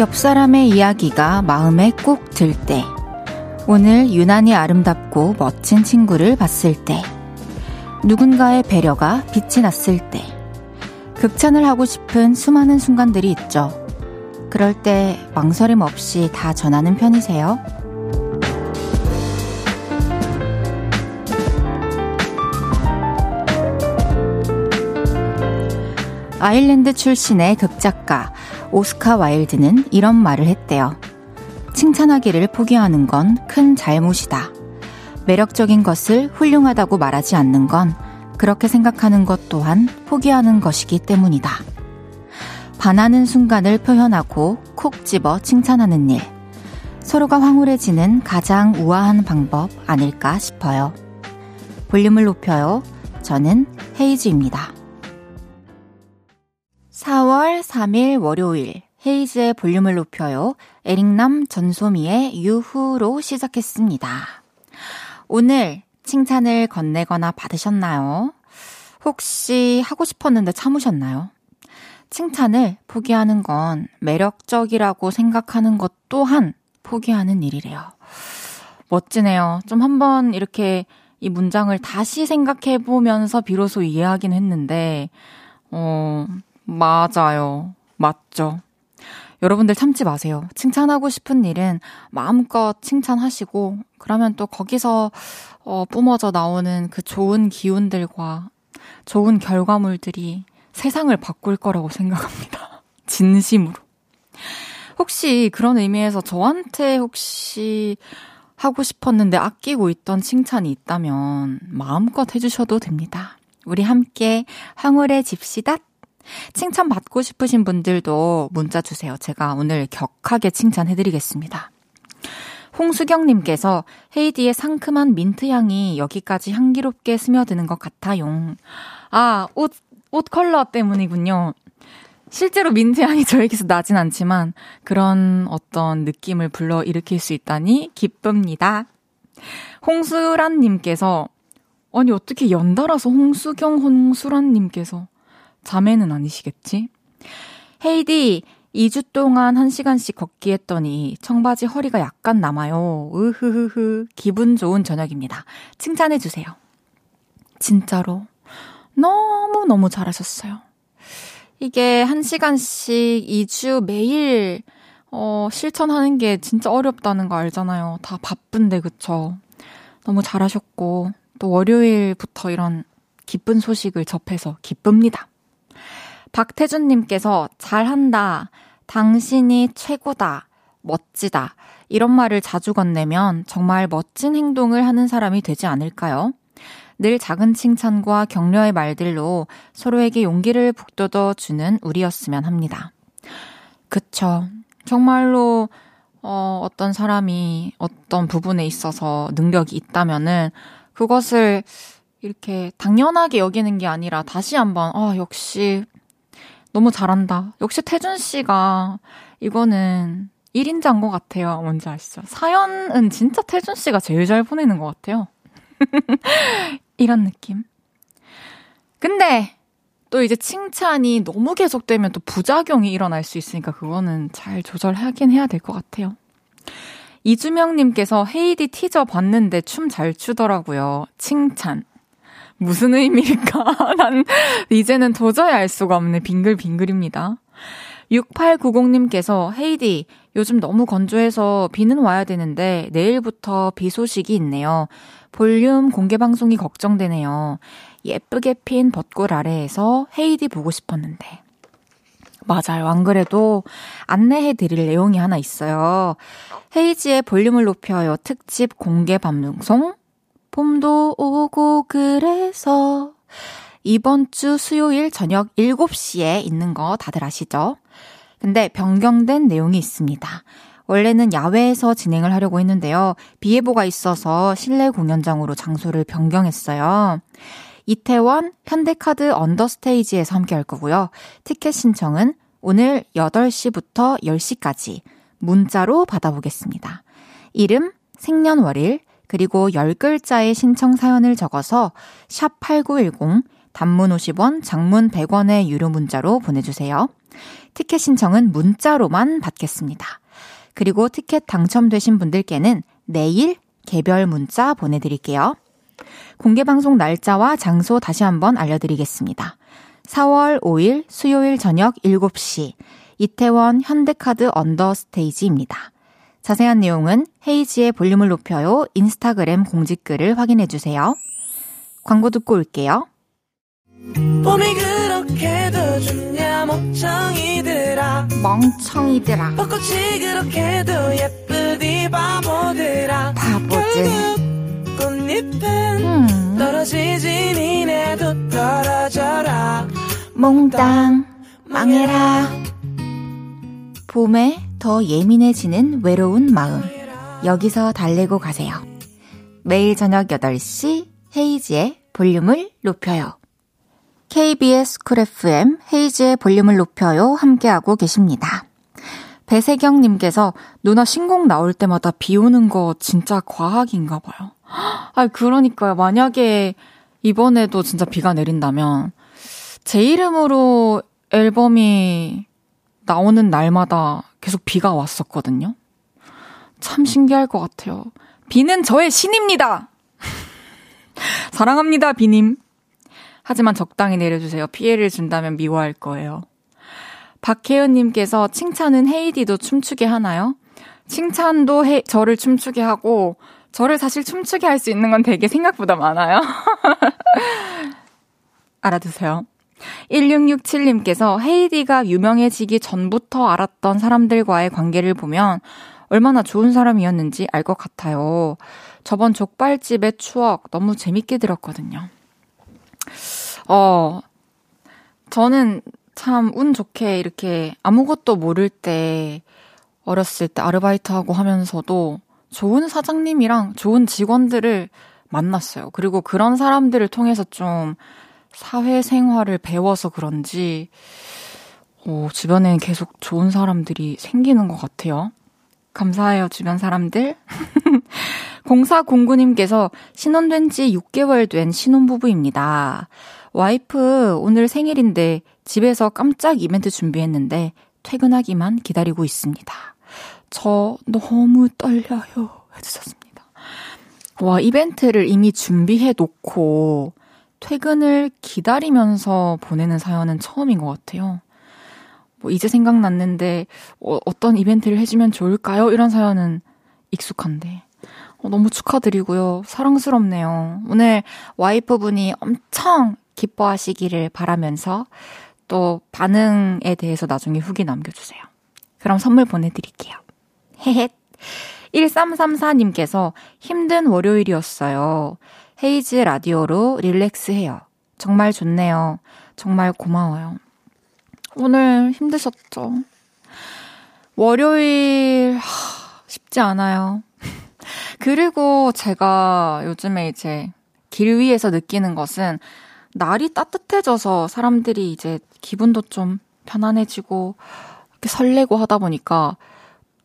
옆 사람의 이야기가 마음에 꾹 들 때, 오늘 유난히 아름답고 멋진 친구를 봤을 때, 누군가의 배려가 빛이 났을 때, 극찬을 하고 싶은 수많은 순간들이 있죠. 그럴 때 망설임 없이 다 전하는 편이세요? 아일랜드 출신의 극작가 오스카 와일드는 이런 말을 했대요. 칭찬하기를 포기하는 건 큰 잘못이다. 매력적인 것을 훌륭하다고 말하지 않는 건 그렇게 생각하는 것 또한 포기하는 것이기 때문이다. 반하는 순간을 표현하고 콕 집어 칭찬하는 일. 서로가 황홀해지는 가장 우아한 방법 아닐까 싶어요. 볼륨을 높여요. 저는 헤이즈입니다. 4월 3일 월요일 헤이즈의 볼륨을 높여요. 에릭남 전소미의 유후로 시작했습니다. 오늘 칭찬을 건네거나 받으셨나요? 혹시 하고 싶었는데 참으셨나요? 칭찬을 포기하는 건 매력적이라고 생각하는 것 또한 포기하는 일이래요. 멋지네요. 좀 한번 이렇게 이 문장을 다시 생각해보면서 비로소 이해하긴 했는데 맞아요. 맞죠. 여러분들 참지 마세요. 칭찬하고 싶은 일은 마음껏 칭찬하시고 그러면 또 거기서 뿜어져 나오는 그 좋은 기운들과 좋은 결과물들이 세상을 바꿀 거라고 생각합니다. 진심으로. 혹시 그런 의미에서 저한테 혹시 하고 싶었는데 아끼고 있던 칭찬이 있다면 마음껏 해주셔도 됩니다. 우리 함께 황홀해집시다. 칭찬 받고 싶으신 분들도 문자 주세요. 제가 오늘 격하게 칭찬해드리겠습니다. 홍수경님께서 헤이디의 상큼한 민트향이 여기까지 향기롭게 스며드는 것 같아요. 아, 옷 컬러 때문이군요. 실제로 민트향이 저에게서 나진 않지만 그런 어떤 느낌을 불러일으킬 수 있다니 기쁩니다. 홍수란님께서 아니 어떻게 연달아서 홍수경, 홍수란님께서 자매는 아니시겠지? 헤이디, 2주 동안 1시간씩 걷기 했더니 청바지 허리가 약간 남아요. 으흐흐흐, 기분 좋은 저녁입니다. 칭찬해주세요. 진짜로 너무너무 잘하셨어요. 이게 1시간씩 2주 매일 실천하는 게 진짜 어렵다는 거 알잖아요. 다 바쁜데 그쵸? 너무 잘하셨고 또 월요일부터 이런 기쁜 소식을 접해서 기쁩니다. 박태준님께서 잘한다, 당신이 최고다, 멋지다 이런 말을 자주 건네면 정말 멋진 행동을 하는 사람이 되지 않을까요? 늘 작은 칭찬과 격려의 말들로 서로에게 용기를 북돋아주는 우리였으면 합니다. 그쵸. 정말로 어떤 사람이 어떤 부분에 있어서 능력이 있다면은 그것을 이렇게 당연하게 여기는 게 아니라 다시 한번 역시 너무 잘한다. 역시 태준 씨가 이거는 1인자인 것 같아요. 뭔지 아시죠? 사연은 진짜 태준 씨가 제일 잘 보내는 것 같아요. 이런 느낌. 근데 또 이제 칭찬이 너무 계속되면 또 부작용이 일어날 수 있으니까 그거는 잘 조절하긴 해야 될 것 같아요. 이주명님께서 헤이디 티저 봤는데 춤 잘 추더라고요. 칭찬. 무슨 의미일까? 난 이제는 도저히 알 수가 없네. 빙글빙글입니다. 6890님께서 헤이디, 요즘 너무 건조해서 비는 와야 되는데 내일부터 비 소식이 있네요. 볼륨 공개방송이 걱정되네요. 예쁘게 핀 벚꽃 아래에서 헤이디 보고 싶었는데. 맞아요. 안 그래도 안내해드릴 내용이 하나 있어요. 헤이지의 볼륨을 높여요. 특집 공개방송. 봄도 오고 그래서 이번 주 수요일 저녁 7시에 있는 거 다들 아시죠? 근데 변경된 내용이 있습니다. 원래는 야외에서 진행을 하려고 했는데요. 비 예보가 있어서 실내 공연장으로 장소를 변경했어요. 이태원 현대카드 언더스테이지에서 함께 할 거고요. 티켓 신청은 오늘 8시부터 10시까지 문자로 받아보겠습니다. 이름, 생년월일, 그리고 10글자의 신청 사연을 적어서 샵 8910, 단문 50원, 장문 100원의 유료 문자로 보내주세요. 티켓 신청은 문자로만 받겠습니다. 그리고 티켓 당첨되신 분들께는 내일 개별 문자 보내드릴게요. 공개방송 날짜와 장소 다시 한번 알려드리겠습니다. 4월 5일 수요일 저녁 7시 이태원 현대카드 언더스테이지입니다. 자세한 내용은 헤이지의 볼륨을 높여요 인스타그램 공지글을 확인해주세요. 광고 듣고 올게요. 봄이 그렇게도 좋냐 멍청이들아 멍청이들아 벚꽃이 그렇게도 예쁘디 바보들아 바보들 꽃잎은 떨어지지 니네도 떨어져라 몽땅 망해라. 봄에 더 예민해지는 외로운 마음, 여기서 달래고 가세요. 매일 저녁 8시 헤이지의 볼륨을 높여요. KBS 쿨 FM 헤이지의 볼륨을 높여요 함께하고 계십니다. 배세경님께서 누나 신곡 나올 때마다 비 오는 거 진짜 과학인가 봐요. 아, 그러니까요. 만약에 이번에도 진짜 비가 내린다면 제 이름으로 앨범이 나오는 날마다 계속 비가 왔었거든요. 참 신기할 것 같아요. 비는 저의 신입니다. 사랑합니다, 비님. 하지만 적당히 내려주세요. 피해를 준다면 미워할 거예요. 박혜은님께서 칭찬은 헤이디도 춤추게 하나요? 칭찬도 저를 춤추게 하고 저를 사실 춤추게 할 수 있는 건 되게 생각보다 많아요. 알아두세요. 1667님께서 헤이디가 유명해지기 전부터 알았던 사람들과의 관계를 보면 얼마나 좋은 사람이었는지 알 것 같아요. 저번 족발집의 추억 너무 재밌게 들었거든요. 저는 참 운 좋게 이렇게 아무것도 모를 때 어렸을 때 아르바이트하고 하면서도 좋은 사장님이랑 좋은 직원들을 만났어요. 그리고 그런 사람들을 통해서 좀 사회생활을 배워서 그런지 주변에 계속 좋은 사람들이 생기는 것 같아요. 감사해요, 주변 사람들. 0409님께서 신혼된 지 6개월 된 신혼부부입니다. 와이프 오늘 생일인데 집에서 깜짝 이벤트 준비했는데 퇴근하기만 기다리고 있습니다. 저 너무 떨려요 해주셨습니다. 와, 이벤트를 이미 준비해놓고 퇴근을 기다리면서 보내는 사연은 처음인 것 같아요. 이제 생각났는데 어떤 이벤트를 해주면 좋을까요? 이런 사연은 익숙한데 너무 축하드리고요. 사랑스럽네요. 오늘 와이프분이 엄청 기뻐하시기를 바라면서 또 반응에 대해서 나중에 후기 남겨주세요. 그럼 선물 보내드릴게요. 헤헷. 1334님께서 힘든 월요일이었어요. 헤이즈 라디오로 릴렉스해요. 정말 좋네요. 정말 고마워요. 오늘 힘드셨죠? 월요일 쉽지 않아요. 그리고 제가 요즘에 이제 길 위에서 느끼는 것은 날이 따뜻해져서 사람들이 이제 기분도 좀 편안해지고 이렇게 설레고 하다 보니까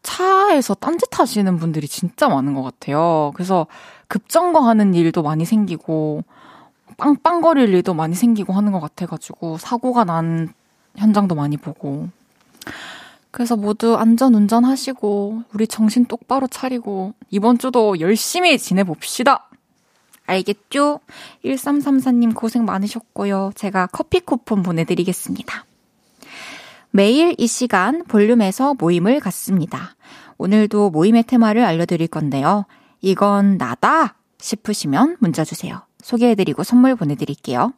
차에서 딴짓 하시는 분들이 진짜 많은 것 같아요. 그래서 급정거 하는 일도 많이 생기고 빵빵거릴 일도 많이 생기고 하는 것 같아가지고 사고가 난 현장도 많이 보고, 그래서 모두 안전운전 하시고 우리 정신 똑바로 차리고 이번 주도 열심히 지내봅시다. 알겠죠? 1334님 고생 많으셨고요. 제가 커피 쿠폰 보내드리겠습니다. 매일 이 시간 볼륨에서 모임을 갖습니다. 오늘도 모임의 테마를 알려드릴 건데요. 이건 나다 싶으시면 문자 주세요. 소개해드리고 선물 보내드릴게요.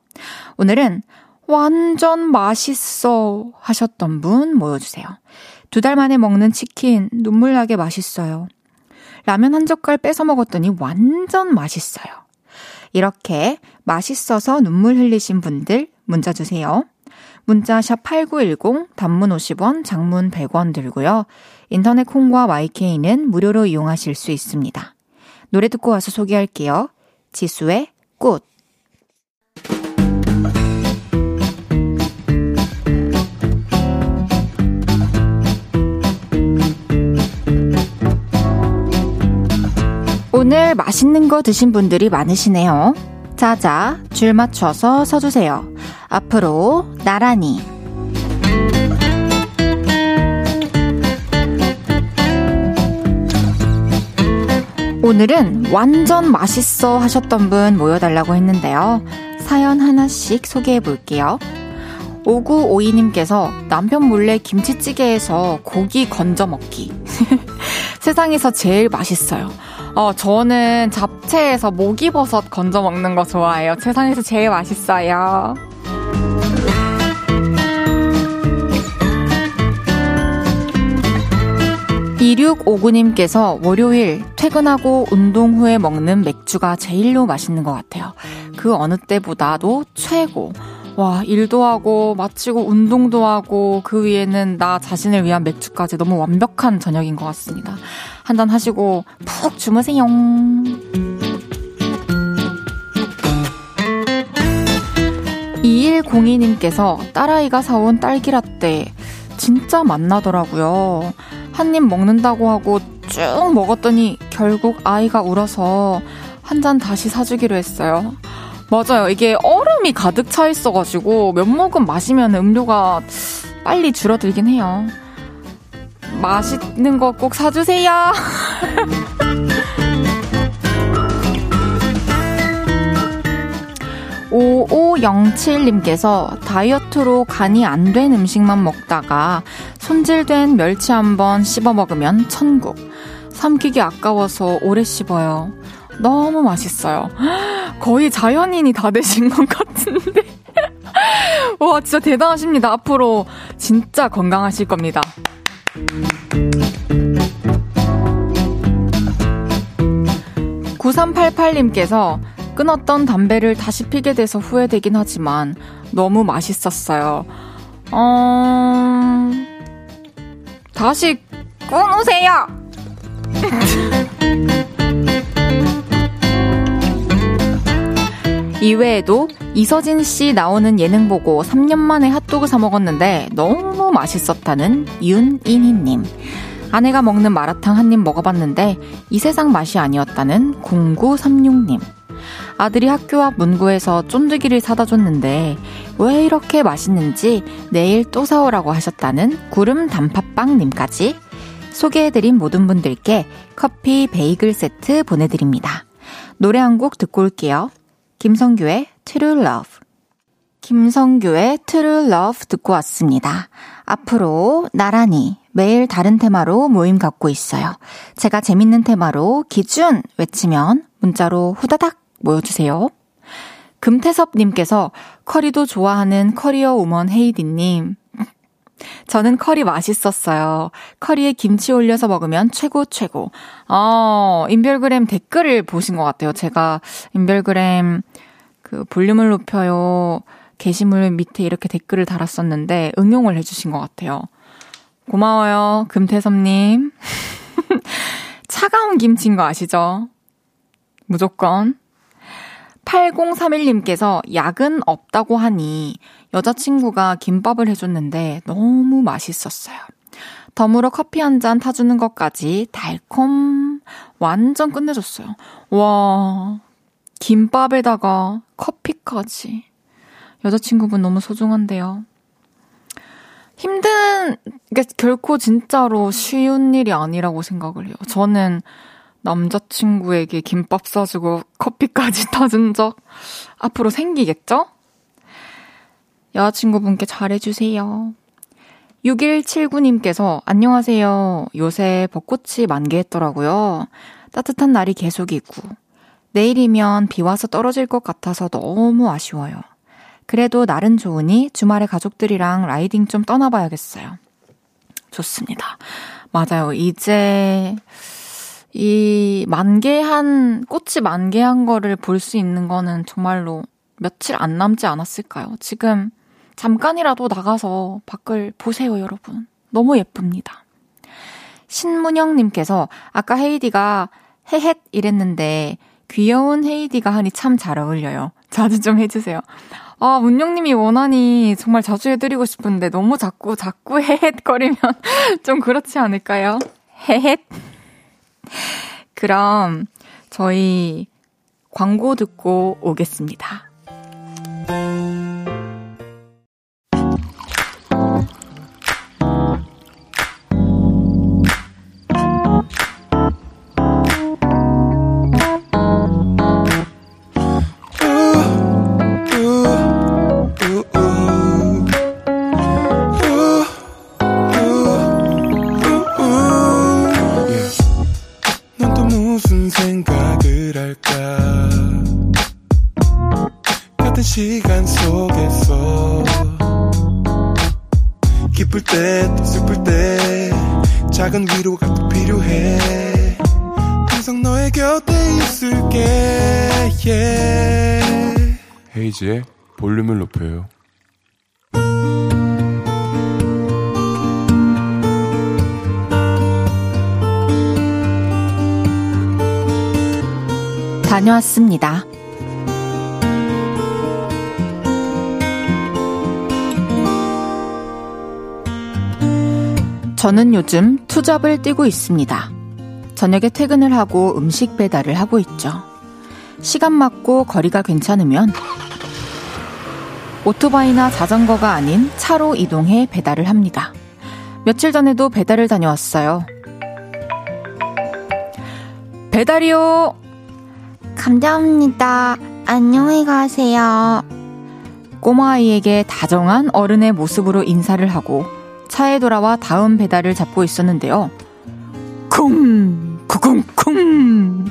오늘은 완전 맛있어 하셨던 분 모여주세요. 2달 만에 먹는 치킨 눈물 나게 맛있어요. 라면 한 젓갈 뺏어 먹었더니 완전 맛있어요. 이렇게 맛있어서 눈물 흘리신 분들 문자 주세요. 문자 샵 8910, 단문 50원, 장문 100원 들고요. 인터넷 콩과 YK는 무료로 이용하실 수 있습니다. 노래 듣고 와서 소개할게요. 지수의 꽃. 오늘 맛있는 거 드신 분들이 많으시네요. 자자, 줄 맞춰서 서주세요. 앞으로 나란히. 오늘은 완전 맛있어 하셨던 분 모여달라고 했는데요. 사연 하나씩 소개해볼게요. 5952님께서 남편 몰래 김치찌개에서 고기 건져 먹기. 세상에서 제일 맛있어요. 저는 잡채에서 모기버섯 건져 먹는 거 좋아해요. 세상에서 제일 맛있어요. (2659님께서) 월요일 퇴근하고 운동 후에 먹는 맥주가 제일로 맛있는 것 같아요. 그 어느 때보다도 최고. 와, 일도 하고 마치고 운동도 하고 그 위에는 나 자신을 위한 맥주까지 너무 완벽한 저녁인 것 같습니다. 한잔 하시고 푹 주무세요. 2102님께서 딸아이가 사온 딸기라떼 진짜 맛나더라고요. 한 입 먹는다고 하고 쭉 먹었더니 결국 아이가 울어서 한 잔 다시 사주기로 했어요. 맞아요. 이게 얼음이 가득 차 있어가지고 몇 모금 마시면 음료가 빨리 줄어들긴 해요. 맛있는 거 꼭 사주세요. 5507님께서 다이어트로 간이 안 된 음식만 먹다가 손질된 멸치 한번 씹어 먹으면 천국. 삼키기 아까워서 오래 씹어요. 너무 맛있어요. 거의 자연인이 다 되신 것 같은데. 와, 진짜 대단하십니다. 앞으로 진짜 건강하실 겁니다. 9388님께서 끊었던 담배를 다시 피게 돼서 후회되긴 하지만 너무 맛있었어요. 다시 끊으세요! 이외에도 이서진 씨 나오는 예능 보고 3년 만에 핫도그 사 먹었는데 너무 맛있었다는 윤인희님. 아내가 먹는 마라탕 한 입 먹어봤는데 이 세상 맛이 아니었다는 0936님. 아들이 학교 앞 문구에서 쫀득이를 사다 줬는데 왜 이렇게 맛있는지 내일 또 사오라고 하셨다는 구름 단팥빵님까지 소개해드린 모든 분들께 커피 베이글 세트 보내드립니다. 노래 한 곡 듣고 올게요. 김성규의 True Love. 김성규의 True Love 듣고 왔습니다. 앞으로 나란히 매일 다른 테마로 모임 갖고 있어요. 제가 재밌는 테마로 기준 외치면 문자로 후다닥 모여주세요. 금태섭님께서 커리도 좋아하는 커리어 우먼 헤이디님. 저는 커리 맛있었어요. 커리에 김치 올려서 먹으면 최고. 인별그램 댓글을 보신 것 같아요. 제가 인별그램 그 볼륨을 높여요 게시물 밑에 이렇게 댓글을 달았었는데 응용을 해주신 것 같아요. 고마워요, 금태섭님. 차가운 김치인 거 아시죠? 무조건. 8031님께서 약은 없다고 하니 여자친구가 김밥을 해줬는데 너무 맛있었어요. 더불어 커피 한 잔 타주는 것까지 달콤. 완전 끝내줬어요. 와, 김밥에다가 커피까지. 여자친구분 너무 소중한데요. 힘든 게 결코 진짜로 쉬운 일이 아니라고 생각을 해요. 저는 남자친구에게 김밥 사주고 커피까지 타준 적 앞으로 생기겠죠? 여자친구분께 잘해주세요. 6179님께서 안녕하세요. 요새 벚꽃이 만개했더라고요. 따뜻한 날이 계속이고 내일이면 비와서 떨어질 것 같아서 너무 아쉬워요. 그래도 날은 좋으니 주말에 가족들이랑 라이딩 좀 떠나봐야겠어요. 좋습니다. 맞아요. 이제 이 꽃이 만개한 거를 볼 수 있는 거는 정말로 며칠 안 남지 않았을까요? 지금 잠깐이라도 나가서 밖을 보세요, 여러분. 너무 예쁩니다. 신문영님께서 아까 헤이디가 헤헷 이랬는데 귀여운 헤이디가 하니 참 잘 어울려요. 자주 좀 해주세요. 아, 문영님이 원하니 정말 자주 해드리고 싶은데 너무 자꾸 헤헷 거리면 좀 그렇지 않을까요? 헤헷. 그럼 저희 광고 듣고 오겠습니다. 같은 시간 속에서 기쁠 때 또 슬플 때 작은 위로가 또 필요해. 항상 너의 곁에 있을게. yeah. 헤이지의 볼륨을 높여요. 다녀왔습니다. 저는 요즘 투잡을 뛰고 있습니다. 저녁에 퇴근을 하고 음식 배달을 하고 있죠. 시간 맞고 거리가 괜찮으면 오토바이나 자전거가 아닌 차로 이동해 배달을 합니다. 며칠 전에도 배달을 다녀왔어요. 배달이요! 감사합니다. 안녕히 가세요. 꼬마아이에게 다정한 어른의 모습으로 인사를 하고 차에 돌아와 다음 배달을 잡고 있었는데요. 쿵! 쿵쿵쿵!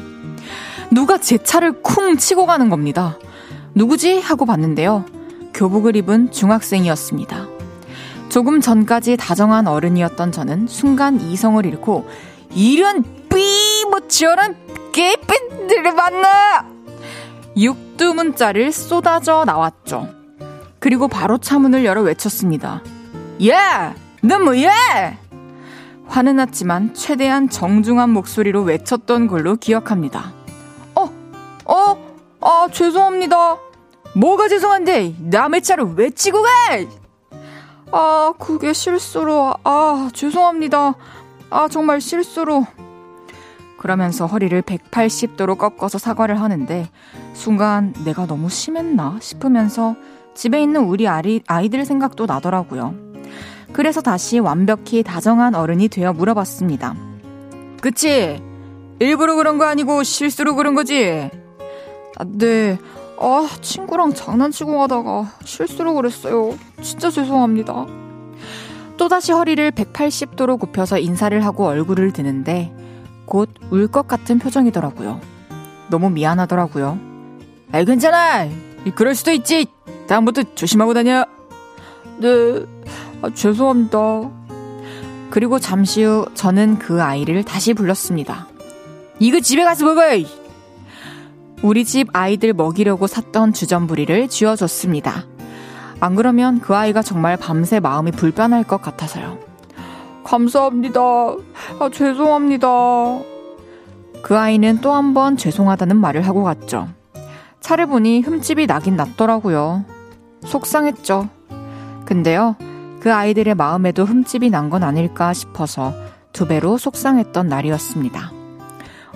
누가 제 차를 쿵 치고 가는 겁니다. 누구지? 하고 봤는데요. 교복을 입은 중학생이었습니다. 조금 전까지 다정한 어른이었던 저는 순간 이성을 잃고 이런 삐모치어란 개빛들을 만나! 육두문자를 쏟아져 나왔죠. 그리고 바로 차문을 열어 외쳤습니다. 야! 너 뭐야! 화는 났지만 최대한 정중한 목소리로 외쳤던 걸로 기억합니다. 죄송합니다. 뭐가 죄송한데 남의 차를 왜 치고 가! 그게 실수로. 죄송합니다. 정말 실수로. 그러면서 허리를 180도로 꺾어서 사과를 하는데 순간 내가 너무 심했나 싶으면서 집에 있는 우리 아이들 생각도 나더라고요. 그래서 다시 완벽히 다정한 어른이 되어 물어봤습니다. 그치? 일부러 그런 거 아니고 실수로 그런 거지? 네. 친구랑 장난치고 가다가 실수로 그랬어요. 진짜 죄송합니다. 또다시 허리를 180도로 굽혀서 인사를 하고 얼굴을 드는데 곧 울 것 같은 표정이더라고요. 너무 미안하더라고요. 아이 괜찮아. 그럴 수도 있지. 다음부터 조심하고 다녀. 네. 죄송합니다. 그리고 잠시 후 저는 그 아이를 다시 불렀습니다. 이거 집에 가서 먹어. 우리 집 아이들 먹이려고 샀던 주전부리를 쥐어줬습니다. 안 그러면 그 아이가 정말 밤새 마음이 불편할 것 같아서요. 감사합니다. 죄송합니다. 그 아이는 또 한 번 죄송하다는 말을 하고 갔죠. 차를 보니 흠집이 나긴 났더라고요. 속상했죠. 근데요, 그 아이들의 마음에도 흠집이 난 건 아닐까 싶어서 2배로 속상했던 날이었습니다.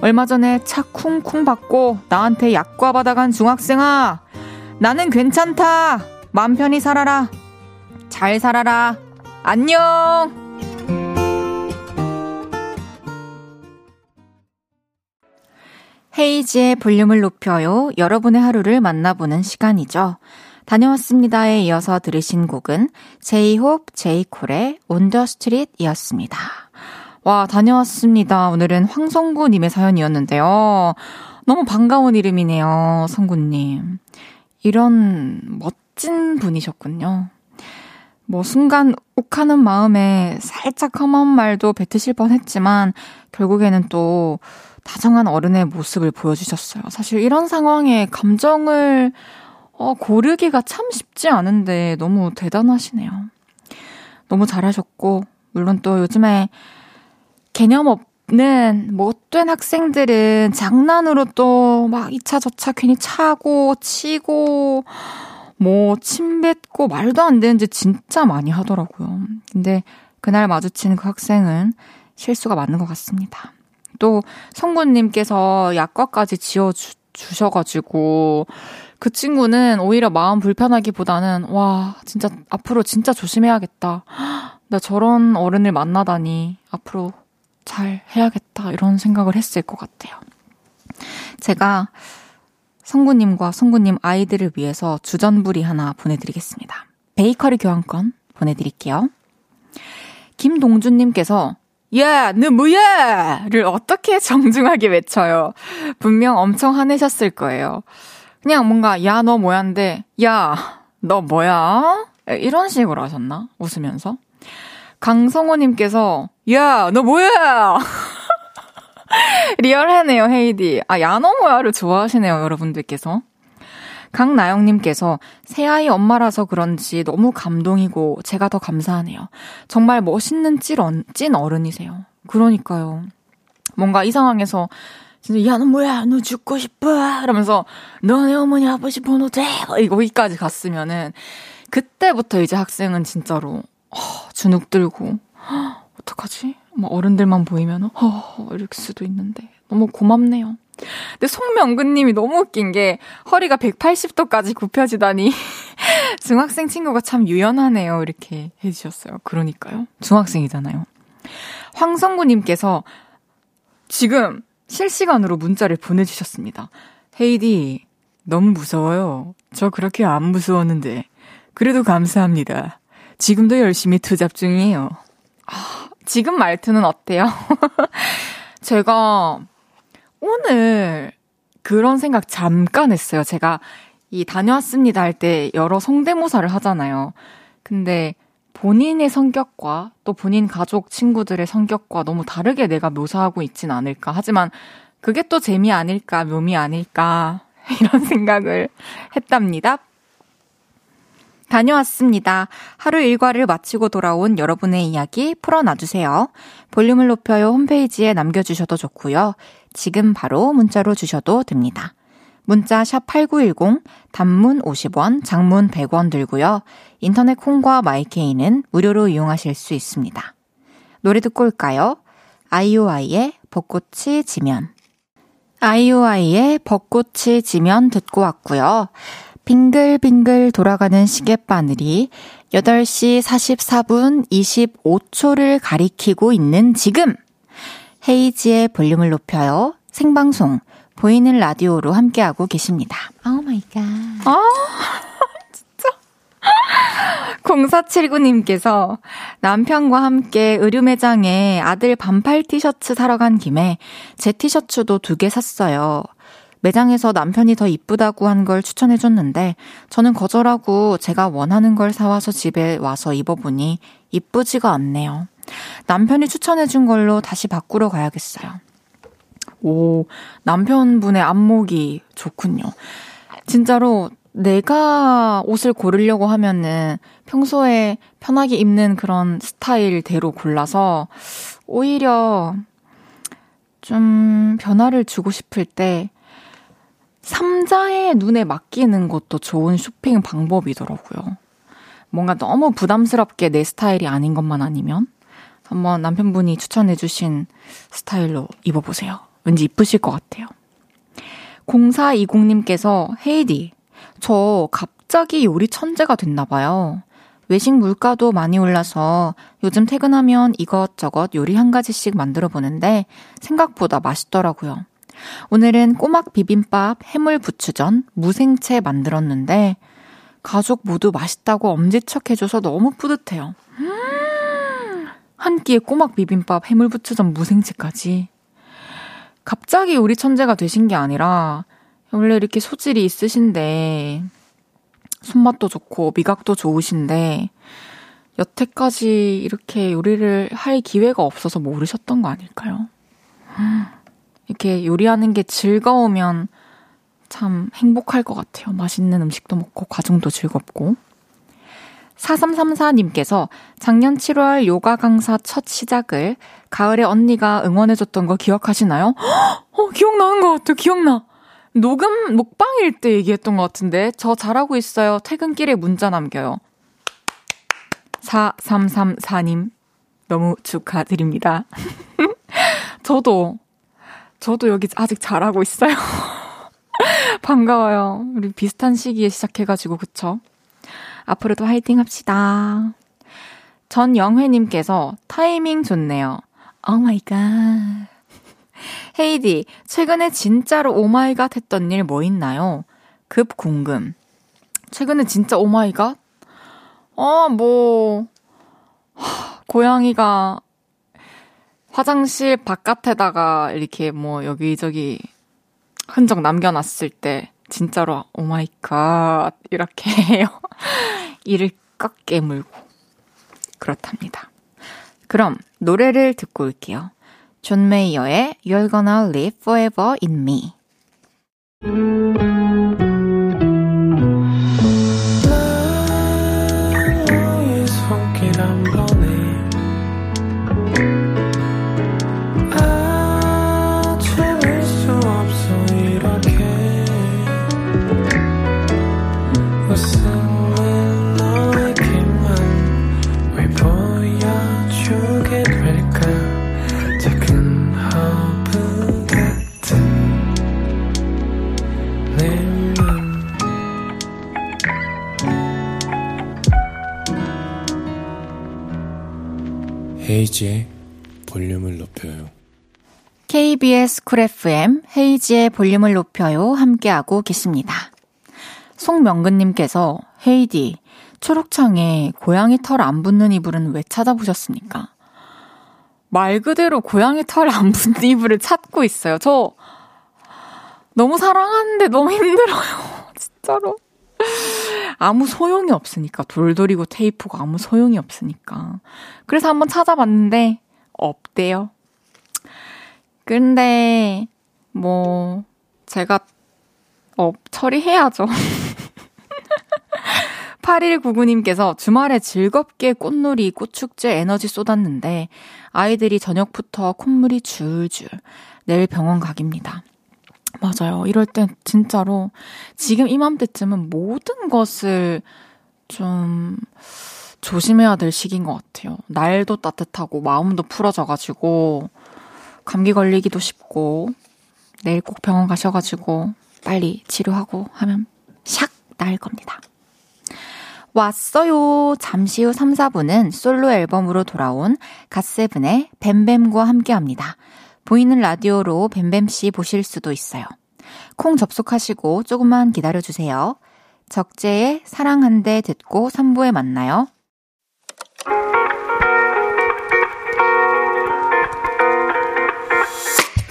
얼마 전에 차 쿵쿵 받고 나한테 약과 받아간 중학생아, 나는 괜찮다. 맘 편히 살아라. 잘 살아라. 안녕. 헤이지의 볼륨을 높여요. 여러분의 하루를 만나보는 시간이죠. 다녀왔습니다에 이어서 들으신 곡은 제이홉 제이콜의 온 더 스트릿이었습니다. 와, 다녀왔습니다. 오늘은 황성구님의 사연이었는데요. 너무 반가운 이름이네요, 성구님. 이런 멋진 분이셨군요. 순간 욱하는 마음에 살짝 험한 말도 뱉으실 뻔했지만 결국에는 또 다정한 어른의 모습을 보여주셨어요. 사실 이런 상황에 감정을 고르기가 참 쉽지 않은데 너무 대단하시네요. 너무 잘하셨고, 물론 또 요즘에 개념 없는 못된 학생들은 장난으로 또 막 이 차 저 차 괜히 차고 치고 침 뱉고 말도 안 되는 짓 진짜 많이 하더라고요. 근데 그날 마주친 그 학생은 실수가 맞는 것 같습니다. 또 성군님께서 약과까지 지어주셔가지고 그 친구는 오히려 마음 불편하기보다는 와 진짜 앞으로 진짜 조심해야겠다. 나 저런 어른을 만나다니 앞으로 잘 해야겠다 이런 생각을 했을 것 같아요. 제가 성군님과 성군님 아이들을 위해서 주전부리 하나 보내드리겠습니다. 베이커리 교환권 보내드릴게요. 김동준님께서 야, 너 뭐야! 를 어떻게 정중하게 외쳐요? 분명 엄청 화내셨을 거예요. 그냥 뭔가 야 너 뭐야인데 야 너 뭐야? 이런 식으로 하셨나? 웃으면서. 강성호님께서 야 너 뭐야? 리얼하네요 헤이디. 아 야 너 뭐야를 좋아하시네요 여러분들께서. 강나영님께서 새아이 엄마라서 그런지 너무 감동이고 제가 더 감사하네요. 정말 멋있는 찐 어른이세요. 그러니까요. 뭔가 이 상황에서 진짜 야 너 뭐야 너 죽고 싶어 이러면서 너 내 어머니 아버지 번호 돼 여기까지 갔으면은 그때부터 이제 학생은 진짜로 주눅 들고 어떡하지? 막 어른들만 보이면 이럴 수도 있는데 너무 고맙네요. 근데 송명근님이 너무 웃긴 게 허리가 180도까지 굽혀지다니 중학생 친구가 참 유연하네요 이렇게 해주셨어요. 그러니까요. 중학생이잖아요. 황성구님께서 지금 실시간으로 문자를 보내주셨습니다. 헤이디 너무 무서워요. 저 그렇게 안 무서웠는데 그래도 감사합니다. 지금도 열심히 투잡 중이에요. 아, 지금 말투는 어때요? 제가 오늘 그런 생각 잠깐 했어요. 제가 이 다녀왔습니다 할 때 여러 성대모사를 하잖아요. 근데 본인의 성격과 또 본인 가족 친구들의 성격과 너무 다르게 내가 묘사하고 있진 않을까. 하지만 그게 또 재미 아닐까, 묘미 아닐까 이런 생각을 했답니다. 다녀왔습니다. 하루 일과를 마치고 돌아온 여러분의 이야기 풀어놔주세요. 볼륨을 높여요 홈페이지에 남겨주셔도 좋고요. 지금 바로 문자로 주셔도 됩니다. 문자 샵 8910, 단문 50원, 장문 100원 들고요. 인터넷 콩과 마이케이는 무료로 이용하실 수 있습니다. 노래 듣고 올까요? 아이오아이의 벚꽃이 지면. 아이오아이의 벚꽃이 지면 듣고 왔고요. 빙글빙글 돌아가는 시계바늘이 8시 44분 25초를 가리키고 있는 지금! 헤이지의 볼륨을 높여요. 생방송, 보이는 라디오로 함께하고 계십니다. 오 마이 갓. 아, 진짜. 0479님께서 남편과 함께 의류 매장에 아들 반팔 티셔츠 사러 간 김에 제 티셔츠도 2개 샀어요. 매장에서 남편이 더 이쁘다고 한 걸 추천해줬는데 저는 거절하고 제가 원하는 걸 사와서 집에 와서 입어보니 이쁘지가 않네요. 남편이 추천해준 걸로 다시 바꾸러 가야겠어요. 오, 남편분의 안목이 좋군요. 진짜로 내가 옷을 고르려고 하면은 평소에 편하게 입는 그런 스타일대로 골라서 오히려 좀 변화를 주고 싶을 때 삼자의 눈에 맡기는 것도 좋은 쇼핑 방법이더라고요. 뭔가 너무 부담스럽게 내 스타일이 아닌 것만 아니면 한번 남편분이 추천해주신 스타일로 입어보세요. 왠지 이쁘실 것 같아요. 0420님께서 헤이디, 저 갑자기 요리 천재가 됐나 봐요. 외식 물가도 많이 올라서 요즘 퇴근하면 이것저것 요리 한 가지씩 만들어 보는데 생각보다 맛있더라고요. 오늘은 꼬막 비빔밥, 해물 부추전, 무생채 만들었는데 가족 모두 맛있다고 엄지척해줘서 너무 뿌듯해요. 한 끼에 꼬막 비빔밥, 해물 부추전, 무생채까지. 갑자기 요리 천재가 되신 게 아니라 원래 이렇게 소질이 있으신데 손맛도 좋고 미각도 좋으신데 여태까지 이렇게 요리를 할 기회가 없어서 모르셨던 거 아닐까요? 이렇게 요리하는 게 즐거우면 참 행복할 것 같아요. 맛있는 음식도 먹고 과정도 즐겁고. 4334님께서 작년 7월 요가 강사 첫 시작을 가을에 언니가 응원해줬던 거 기억하시나요? 기억나는 것 같아요. 기억나. 녹방일 때 얘기했던 것 같은데 저 잘하고 있어요. 퇴근길에 문자 남겨요. 4334님 너무 축하드립니다. 저도 여기 아직 잘하고 있어요. 반가워요. 우리 비슷한 시기에 시작해가지고 그쵸? 앞으로도 화이팅 합시다. 전영회님께서 타이밍 좋네요. 오 마이 갓. 헤이디, 최근에 진짜로 오마이갓 했던 일 뭐 있나요? 급 궁금. 최근에 진짜 오마이갓? 고양이가 화장실 바깥에다가 이렇게 뭐 여기저기 흔적 남겨놨을 때 진짜로 오마이갓 이렇게 해요. 이를 꽉 깨물고 그렇답니다. 그럼 노래를 듣고 올게요. 존 메이어의 You're Gonna Live Forever in Me. 헤이지의 볼륨을 높여요. KBS 쿨 FM 헤이지의 볼륨을 높여요 함께하고 계십니다. 송명근님께서 헤이디 초록창에 고양이 털 안 붙는 이불은 왜 찾아보셨습니까? 말 그대로 고양이 털 안 붙는 이불을 찾고 있어요. 저 너무 사랑하는데 너무 힘들어요. 진짜로 아무 소용이 없으니까 돌돌이고 테이프고 아무 소용이 없으니까 그래서 한번 찾아봤는데 없대요. 근데 뭐 제가 처리해야죠. 8199님께서 주말에 즐겁게 꽃놀이 꽃축제 에너지 쏟았는데 아이들이 저녁부터 콧물이 줄줄. 내일 병원 가깁니다. 맞아요. 이럴 땐 진짜로 지금 이맘때쯤은 모든 것을 좀 조심해야 될 시기인 것 같아요. 날도 따뜻하고 마음도 풀어져가지고 감기 걸리기도 쉽고 내일 꼭 병원 가셔가지고 빨리 치료하고 하면 샥 나을 겁니다. 왔어요. 잠시 후 3, 4부는 솔로 앨범으로 돌아온 갓세븐의 뱀뱀과 함께합니다. 보이는 라디오로 뱀뱀씨 보실 수도 있어요. 콩 접속하시고 조금만 기다려주세요. 적재의 사랑한대 듣고 3부에 만나요.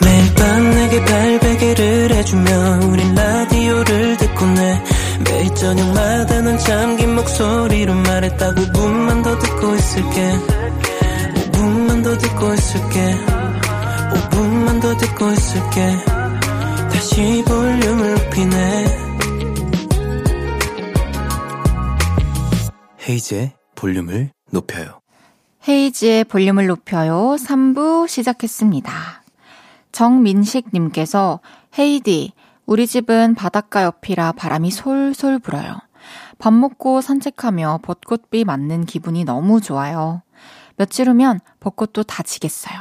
매일 밤 내게 발베개를 해주며 우린 라디오를 듣고 내 매일 저녁마다 넌 잠긴 목소리로 말했다. 5분만 더 듣고 있을게. 5분만 더 듣고 있을게. 5분만 더 듣고 있을게. 다시 볼륨을 높이네. 헤이즈의 볼륨을 높여요. 헤이즈의 볼륨을 높여요. 3부 시작했습니다. 정민식님께서 헤이디, 우리 집은 바닷가 옆이라 바람이 솔솔 불어요. 밥 먹고 산책하며 벚꽃비 맞는 기분이 너무 좋아요. 며칠 후면 벚꽃도 다 지겠어요.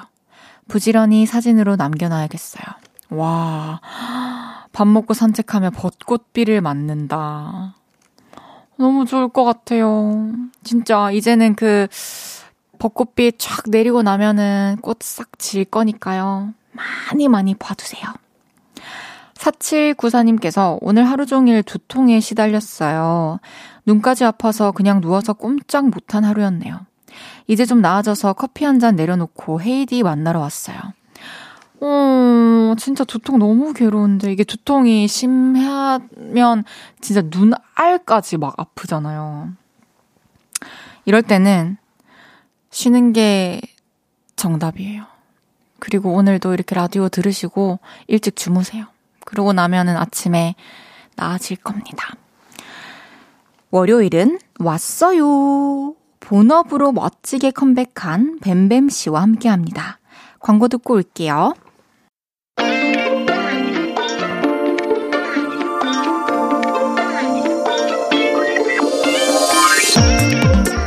부지런히 사진으로 남겨놔야겠어요. 와, 밥 먹고 산책하며 벚꽃비를 맞는다. 너무 좋을 것 같아요. 진짜 이제는 그 벚꽃비 쫙 내리고 나면은 꽃 싹 질 거니까요. 많이 많이 봐두세요. 4794님께서 오늘 하루 종일 두통에 시달렸어요. 눈까지 아파서 그냥 누워서 꼼짝 못한 하루였네요. 이제 좀 나아져서 커피 한 잔 내려놓고 헤이디 만나러 왔어요. 진짜 두통 너무 괴로운데 이게 두통이 심하면 진짜 눈알까지 막 아프잖아요. 이럴 때는 쉬는 게 정답이에요. 그리고 오늘도 이렇게 라디오 들으시고 일찍 주무세요. 그러고 나면은 아침에 나아질 겁니다. 월요일은 왔어요. 본업으로 멋지게 컴백한 뱀뱀씨와 함께합니다. 광고 듣고 올게요.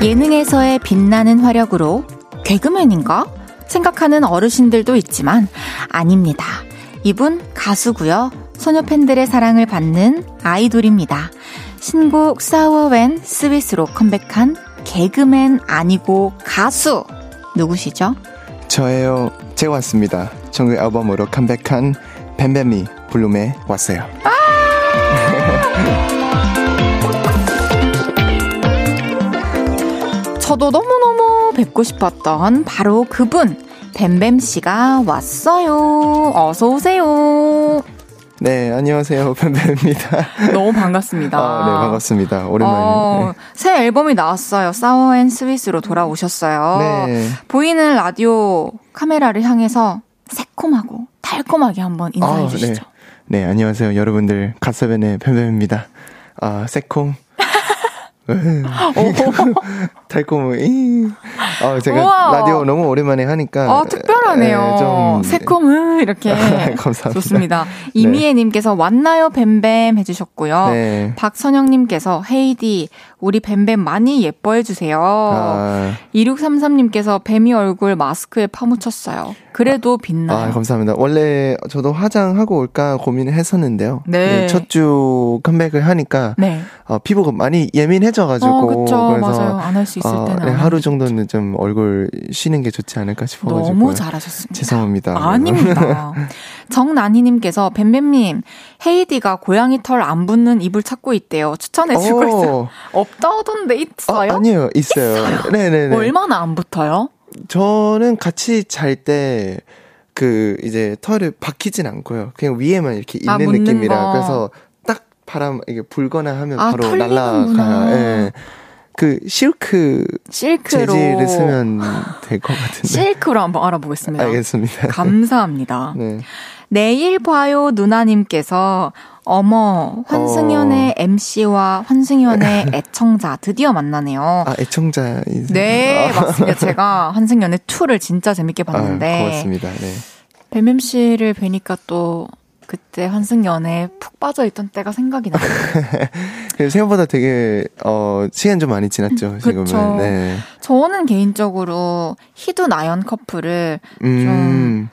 예능에서의 빛나는 화력으로 개그맨인가? 생각하는 어르신들도 있지만 아닙니다. 이분 가수고요. 소녀팬들의 사랑을 받는 아이돌입니다. 신곡 Sour and Sweet로 컴백한 개그맨 아니고 가수 누구시죠? 저예요. 제가 왔습니다. 정규 앨범으로 컴백한 뱀뱀이 볼륨에 왔어요. 아! 저도 너무너무 뵙고 싶었던 바로 그분 뱀뱀씨가 왔어요. 어서오세요. 네, 안녕하세요. 뱀뱀입니다. 너무 반갑습니다. 아, 네, 반갑습니다. 오랜만에. 새 앨범이 나왔어요. Sour and Sweet로 돌아오셨어요. 네. 보이는 라디오 카메라를 향해서 새콤하고 달콤하게 한번 인사해 주시죠. 네. 네, 안녕하세요. 여러분들, 갓세븐의 뱀뱀입니다. 아, 새콤. 달콤. 아, 제가 우와. 라디오 너무 오랜만에 하니까 특별하네요. 좀 새콤은 이렇게. 감사합니다. 좋습니다. 이미애님께서 왔나요 뱀뱀 해주셨고요. 네. 박선영님께서 헤이디 우리 뱀뱀 많이 예뻐해주세요. 2633님께서 뱀이 얼굴 마스크에 파묻혔어요. 그래도 빛나요. 아, 감사합니다. 원래 저도 화장하고 올까 고민을 했었는데요. 네. 네, 첫 주 컴백을 하니까 네. 피부가 많이 예민해져가지고 그쵸. 그래서 맞아요. 안 할 수 있을 때는 네, 하루 정도는 좀 얼굴 쉬는 게 좋지 않을까 싶어가지고. 너무 잘하셨습니다. 죄송합니다. 아닙니다. 정난희님께서 뱀뱀님 헤이디가 고양이 털 안 붙는 이불 찾고 있대요. 추천해줄 거 있어요. 없다던데 있어요? 아니요, 있어요. 네네네. 얼마나 안 붙어요? 저는 같이 잘 때 그 이제 털을 박히진 않고요. 그냥 위에만 이렇게 있는 느낌이라 거. 그래서 딱 바람 이게 불거나 하면 바로 날아가. 예. 그 실크로 재질을 쓰면 될 것 같은데. 실크로 한번 알아보겠습니다. 알겠습니다. 감사합니다. 네. 내일 봐요 누나님께서 어머 환승연의 MC와 환승연의 애청자 드디어 만나네요. 아, 애청자. 네, 맞습니다. 제가 환승연의 2를 진짜 재밌게 봤는데. 아, 고맙습니다. 네. 뱀뱀 씨를 뵈니까 또 그때 환승연에 푹 빠져있던 때가 생각이 나요. 생각보다 되게 시간 좀 많이 지났죠. 지금은. 네. 저는 개인적으로 희두 나연 커플을 좀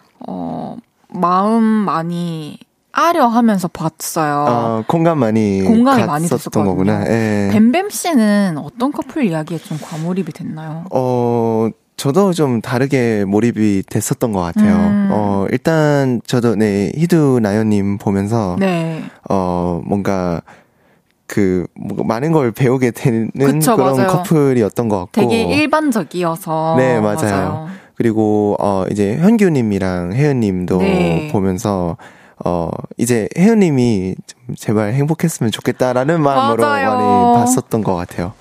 마음 많이 아려하면서 봤어요. 공감이 많이 됐었던 거구나. 예. 뱀뱀 씨는 어떤 커플 이야기에 좀 과몰입이 됐나요? 저도 좀 다르게 몰입이 됐었던 것 같아요. 일단 저도 네 희두 나연님 보면서 네. 뭔가 그 많은 걸 배우게 되는 그쵸, 그런 맞아요. 커플이었던 것 같고 되게 일반적이어서 네 맞아요. 그리고 이제 현규님이랑 혜은님도 네. 보면서. 이제 혜연님이 제발 행복했으면 좋겠다라는 마음으로 맞아요. 많이 봤었던 것 같아요.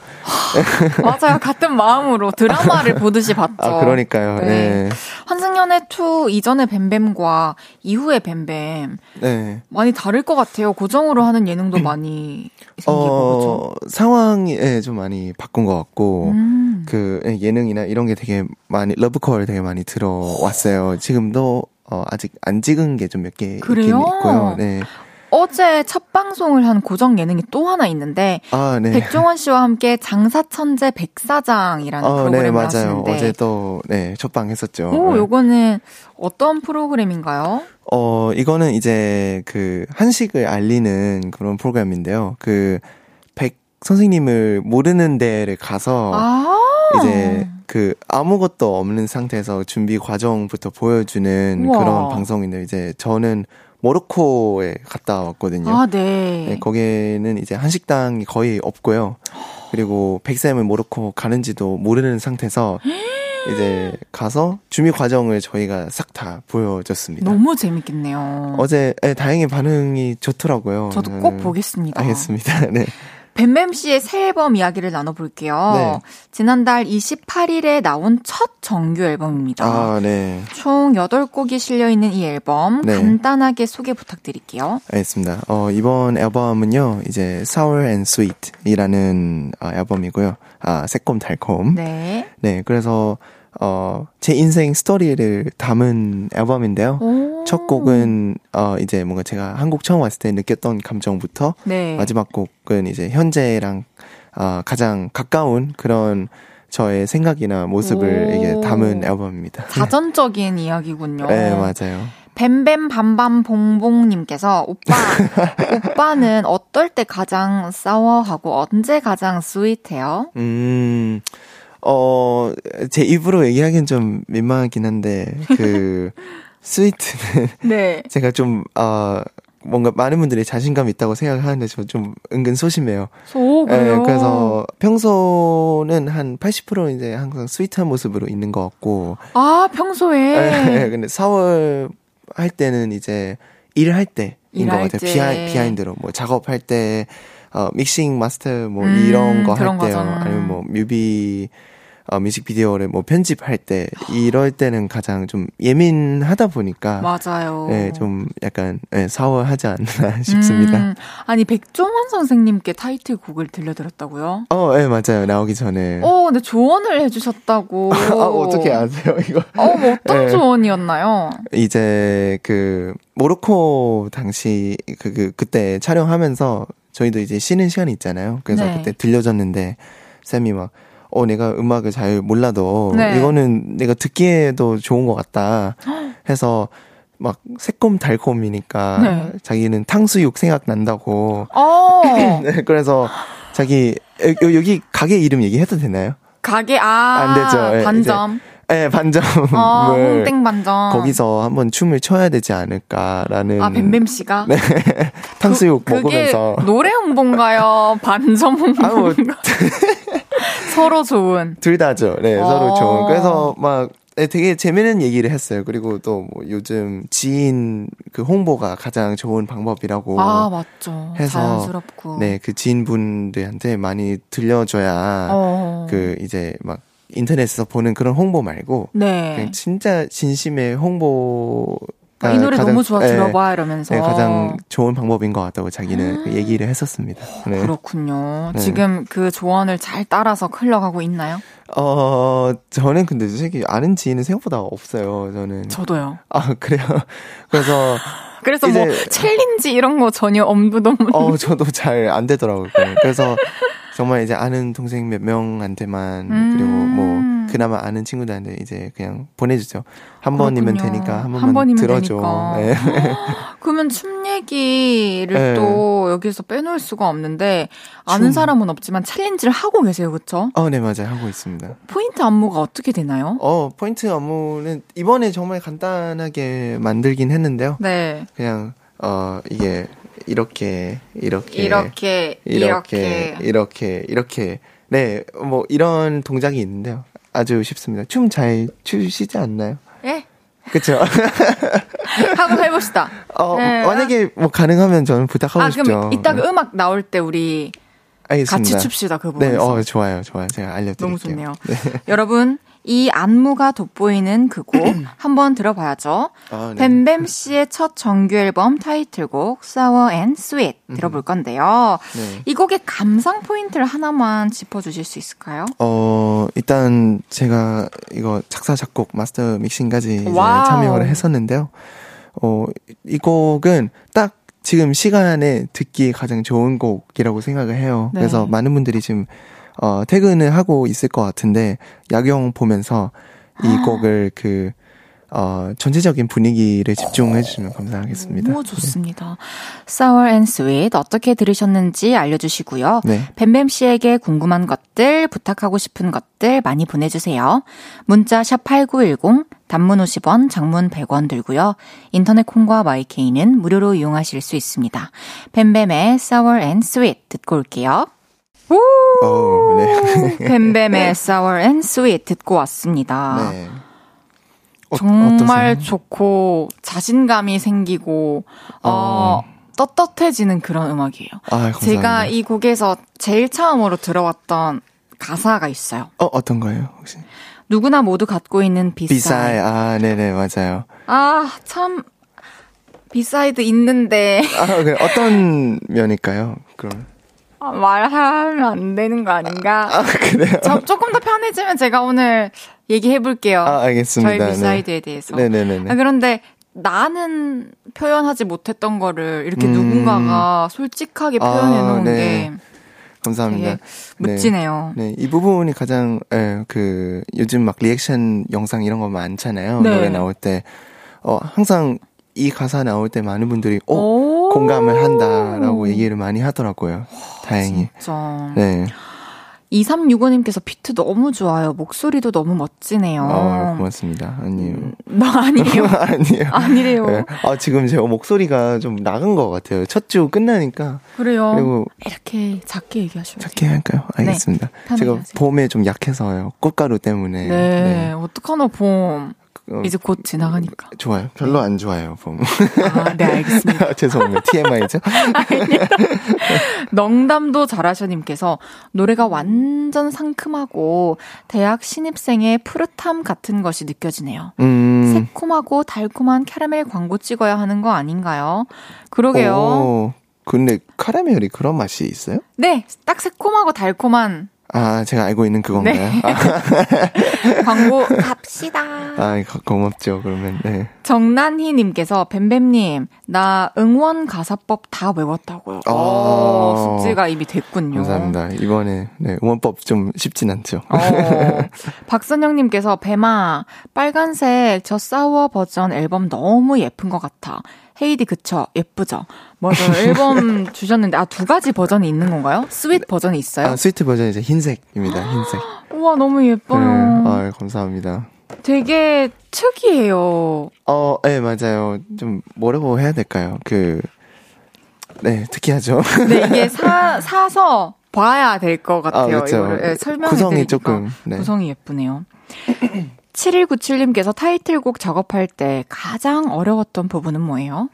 맞아요. 같은 마음으로 드라마를 보듯이 봤죠. 아, 그러니까요. 네. 네. 환승연애 2 이전의 뱀뱀과 이후의 뱀뱀 네. 많이 다를 것 같아요. 고정으로 하는 예능도 많이 생기고 그렇죠? 상황이 네, 좀 많이 바꾼 것 같고 그 예능이나 이런 게 되게 많이 러브콜 되게 많이 들어왔어요. 지금도 아직 안 찍은 게 좀 몇 개 있고요. 네. 어제 첫 방송을 한 고정 예능이 또 하나 있는데 네. 백종원 씨와 함께 장사천재 백사장이라는 프로그램을 네, 하시는데 어제 또 네, 첫방 했었죠. 오, 요거는 어떤 프로그램인가요? 이거는 이제 그 한식을 알리는 그런 프로그램인데요. 그 백 선생님을 모르는 데를 가서 이제 그 아무것도 없는 상태에서 준비 과정부터 보여주는 우와. 그런 방송인데 이제 저는 모로코에 갔다 왔거든요. 아, 네. 네. 거기는 이제 한식당이 거의 없고요. 그리고 백쌤은 모로코 가는지도 모르는 상태에서 이제 가서 준비 과정을 저희가 싹 다 보여줬습니다. 너무 재밌겠네요. 어제 네, 다행히 반응이 좋더라고요. 저도 꼭 보겠습니다. 알겠습니다. 네. 뱀뱀 씨의 새 앨범 이야기를 나눠볼게요. 네. 지난달 28일에 나온 첫 정규 앨범입니다. 네. 총 8곡이 실려있는 이 앨범 네. 간단하게 소개 부탁드릴게요. 알겠습니다. 이번 앨범은요. 이제 Sour and Sweet이라는 앨범이고요. 새콤달콤. 네. 네. 그래서 제 인생 스토리를 담은 앨범인데요. 첫 곡은 이제 뭔가 제가 한국 처음 왔을 때 느꼈던 감정부터 네. 마지막 곡은 이제 현재랑 가장 가까운 그런 저의 생각이나 모습을 이게 담은 앨범입니다. 자전적인 이야기군요. 네, 맞아요. 뱀뱀 밤밤 봉봉님께서 오빠는 어떨 때 가장 싸워하고 언제 가장 스윗해요? 제 입으로 얘기하기엔 좀 민망하긴 한데 그 스위트는 네. 제가 좀 뭔가 많은 분들이 자신감 있다고 생각하는데 저 좀 은근 소심해요. 네, 그래서 평소는 한 80% 이제 항상 스위트한 모습으로 있는 것 같고. 평소에. 네, 근데 4월 할 때는 이제 일할 때. 것 같아요. 비하인드로 뭐 작업할 때 믹싱 마스터 뭐 이런 거 할 때요. 아니면 뭐 뮤비 뮤직비디오를 뭐 편집할 때 이럴 때는 가장 좀 예민하다 보니까 맞아요. 네, 좀 약간 네, 사월하지 않나 싶습니다. 아니 백종원 선생님께 타이틀곡을 들려드렸다고요? 네, 맞아요. 나오기 전에. 근데 조언을 해주셨다고. 어떻게 아세요 이거? 뭐 어떤 네. 조언이었나요? 이제 그 모로코 당시 그때 촬영하면서 저희도 이제 쉬는 시간이 있잖아요. 그래서 네. 그때 들려줬는데 쌤이 막 내가 음악을 잘 몰라도 네. 이거는 내가 듣기에도 좋은 것 같다 해서 막 새콤달콤이니까 네. 자기는 탕수육 생각난다고 그래서 자기 여기 가게 이름 얘기해도 되나요? 가게 안 되죠. 반점 네, 반점. 홍땡 반점. 거기서 한번 춤을 춰야 되지 않을까라는. 뱀뱀 씨가? 네. 탕수육 먹으면서. 그게 노래 홍보인가요? 반점 홍보인가요? 서로 좋은. 둘 다죠. 네, 서로 좋은. 그래서 막 되게 재미있는 얘기를 했어요. 그리고 또 뭐 요즘 지인 그 홍보가 가장 좋은 방법이라고. 맞죠. 해서 자연스럽고. 네, 그 지인분들한테 많이 들려줘야 그 이제 막 인터넷에서 보는 그런 홍보 말고 네. 그냥 진짜 진심의 홍보가 이 노래 가장, 너무 좋아 들어봐 이러면서 네, 가장 좋은 방법인 것 같다고 자기는 얘기를 했었습니다. 네. 그렇군요. 네. 지금 그 조언을 잘 따라서 흘러가고 있나요? 저는 근데 아는 지인은 생각보다 없어요. 저도요. 그래요? 그래서 이제, 뭐 챌린지 이런 거 전혀 엄두도 저도 잘 안 되더라고요. 그래서 정말 이제 아는 동생 몇 명한테만 그리고 뭐 그나마 아는 친구들한테 이제 그냥 보내주죠. 한 번이면 되니까 한 번만 들어줘. 네. 그러면 춤 얘기를 네. 또 여기서 빼놓을 수가 없는데 아는 사람은 없지만 챌린지를 하고 계세요, 그렇죠? 네 맞아요, 하고 있습니다. 포인트 안무가 어떻게 되나요? 포인트 안무는 이번에 정말 간단하게 만들긴 했는데요. 네. 그냥 이게 이렇게 네, 뭐 이런 동작이 있는데요. 아주 쉽습니다. 춤 잘 추시지 않나요? 예. 그렇죠. 한번 해봅시다. 네. 만약에 뭐 가능하면 저는 부탁하고 싶죠. 그럼 이따가 네. 음악 나올 때 우리 알겠습니다. 같이 춥시다. 그 부분에서. 네, 좋아요. 제가 알려드릴게요. 너무 좋네요. 네. 여러분. 이 안무가 돋보이는 그 곡 한번 들어봐야죠. 네. 뱀뱀 씨의 첫 정규 앨범 타이틀곡 Sour and Sweet 들어볼 건데요. 네. 이 곡의 감상 포인트를 하나만 짚어주실 수 있을까요? 일단 제가 이거 작사 작곡 마스터 믹싱까지 참여를 했었는데요. 이 곡은 딱 지금 시간에 듣기 가장 좋은 곡이라고 생각을 해요. 네. 그래서 많은 분들이 지금 퇴근을 하고 있을 것 같은데 야경 보면서 이 곡을 전체적인 분위기를 집중해 주시면 감사하겠습니다. 너무 좋습니다. 네. Sour and Sweet 어떻게 들으셨는지 알려주시고요. 네. 뱀뱀 씨에게 궁금한 것들, 부탁하고 싶은 것들 많이 보내주세요. 문자 샵 8910, 단문 50원, 장문 100원 들고요. 인터넷 콩과 마이케이는 무료로 이용하실 수 있습니다. 뱀뱀의 Sour and Sweet 듣고 올게요. 네. 뱀뱀의 Sour and Sweet 듣고 왔습니다. 네. 정말 어떠세요? 좋고 자신감이 생기고 떳떳해지는 그런 음악이에요. 제가 이 곡에서 제일 처음으로 들어왔던 가사가 있어요. 어떤 거예요 혹시? 누구나 모두 갖고 있는 비사이드. 네네 맞아요. 참 비사이드 있는데. 그래. 어떤 면일까요? 그럼. 말하면 안 되는 거 아닌가? 그래요? 조금 더 편해지면 제가 오늘 얘기해볼게요. 알겠습니다. 저희 비사이드에 네. 대해서. 네네네. 그런데 나는 표현하지 못했던 거를 이렇게 누군가가 솔직하게 표현해놓은 네. 게 감사합니다. 되게 멋지네요. 네. 이 부분이 가장 요즘 막 리액션 영상 이런 거 많잖아요. 네. 노래 나올 때 항상 이 가사 나올 때 많은 분들이 공감을 한다라고 얘기를 많이 하더라고요. 다행히. 진짜. 네. 2365님께서 비트 너무 좋아요. 목소리도 너무 멋지네요. 고맙습니다. 아니에요. 아니에요. 아니래요. 네. 지금 제 목소리가 좀 나간 것 같아요. 첫 주 끝나니까. 그래요. 그리고 이렇게 작게 얘기하시면 작게 돼요. 할까요? 알겠습니다. 네, 제가 봄에 좀 약해서요. 꽃가루 때문에. 네. 어떡하나 봄. 이제 곧 지나가니까. 좋아요? 별로 안 좋아요, 봄. 아, 네, 알겠습니다. 죄송합니다. TMI죠? 아닙니다. 농담도 잘하셔님께서 노래가 완전 상큼하고 대학 신입생의 푸릇함 같은 것이 느껴지네요. 새콤하고 달콤한 캐러멜 광고 찍어야 하는 거 아닌가요? 그러게요. 오, 근데 카라멜이 그런 맛이 있어요? 네, 딱 새콤하고 달콤한. 아, 제가 알고 있는 그건가요? 네. 아. 광고 갑시다. 아, 고맙죠, 그러면. 네. 정난희님께서, 뱀뱀님, 나 응원 가사법 다 외웠다고요. 오, 숙제가 이미 됐군요. 감사합니다. 이번에, 네, 응원법 좀 쉽진 않죠. 박선영님께서, 뱀아, 빨간색 저 사워 버전 앨범 너무 예쁜 것 같아. 헤이디 그쵸? 예쁘죠? 맞아요. 앨범 주셨는데, 아, 두 가지 버전이 있는 건가요? 스윗 버전이 있어요? 아, 스위트 버전이 이제 흰색입니다. 흰색. 우와, 너무 예뻐요. 네. 아, 감사합니다. 되게 특이해요. 네, 맞아요. 좀 뭐라고 해야 될까요? 네, 특이하죠. 네, 이게 사서 봐야 될 것 같아요. 아, 그렇죠. 이거를, 네, 설명이 구성이 조금, 네. 구성이 예쁘네요. 7197님께서 타이틀곡 작업할 때 가장 어려웠던 부분은 뭐예요?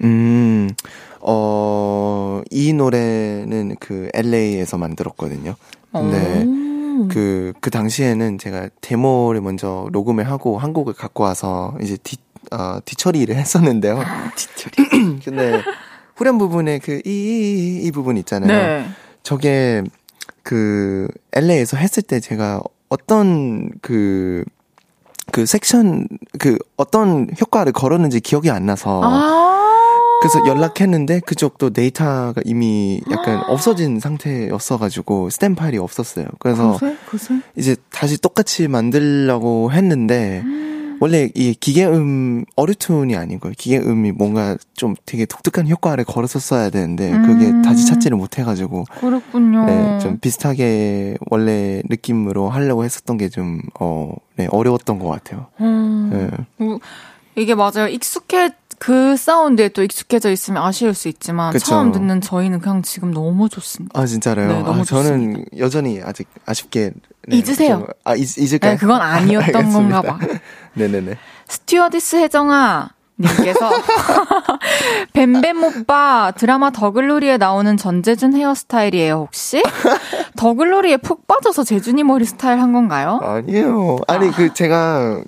이 노래는 LA에서 만들었거든요. 근데 그 당시에는 제가 데모를 먼저 녹음을 하고 한 곡을 갖고 와서 이제 뒤처리를 했었는데요. 뒤처리. 근데 후렴 부분에 이 부분 있잖아요. 네. 저게 LA에서 했을 때 제가 어떤 섹션, 어떤 효과를 걸었는지 기억이 안 나서. 그래서 연락했는데 그쪽도 데이터가 이미 약간 없어진 상태였어가지고 스탬 파일이 없었어요. 그래서 이제 다시 똑같이 만들려고 했는데, 원래 이 기계음, 어류툰이 아니고 기계음이 뭔가 좀 되게 독특한 효과를 걸었었어야 되는데, 그게 다시 찾지를 못해가지고. 그렇군요. 네, 좀 비슷하게 원래 느낌으로 하려고 했었던 게 좀, 네, 어려웠던 것 같아요. 네. 이게 맞아요. 그 사운드에 또 익숙해져 있으면 아쉬울 수 있지만, 그쵸. 처음 듣는 저희는 그냥 지금 너무 좋습니다. 아, 진짜로요? 네, 너무 좋습니다. 저는 여전히 아직 아쉽게. 네, 잊으세요. 좀, 잊을까요? 네, 그건 아니었던 건가 봐. 네네네. 스튜어디스 혜정아 님께서 뱀뱀 오빠 드라마 더글로리에 나오는 전재준 헤어스타일이에요 혹시? 더글로리에 푹 빠져서 재준이 머리 스타일 한 건가요? 아니에요. 아니 제가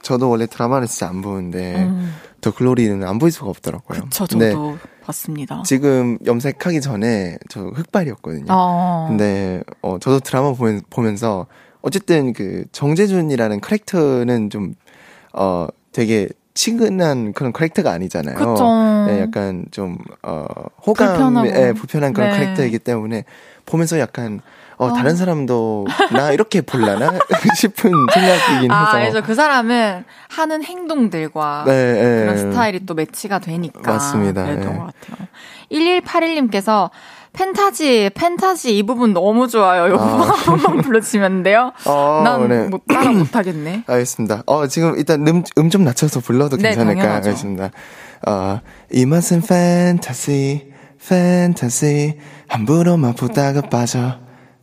저도 원래 드라마를 진짜 안 보는데 더글로리는 안 볼 수가 없더라고요. 그쵸, 저도 봤습니다. 지금 염색하기 전에 저 흑발이었거든요. 근데 저도 드라마 보면서 어쨌든 정재준이라는 캐릭터는 좀 되게 친근한 그런 캐릭터가 아니잖아요. 그쵸. 네, 약간 좀 호감에 불편한 그런 네. 캐릭터이기 때문에 보면서 약간 다른 사람도 나 이렇게 볼라나 싶은 생각이긴 해서. 그래서 그 사람은 하는 행동들과 네, 그런 스타일이 또 매치가 되니까. 맞습니다. 그랬던 것 같아요. 1181님께서 펜타지 이 부분 너무 좋아요. 요거 한 번만 불러주시면 돼요. 난 네. 따라 못하겠네. 알겠습니다. 지금 일단 음 좀 낮춰서 불러도 네, 괜찮을까? 당연하죠. 알겠습니다. 이 맛은 펜타지 함부로만 보다가 빠져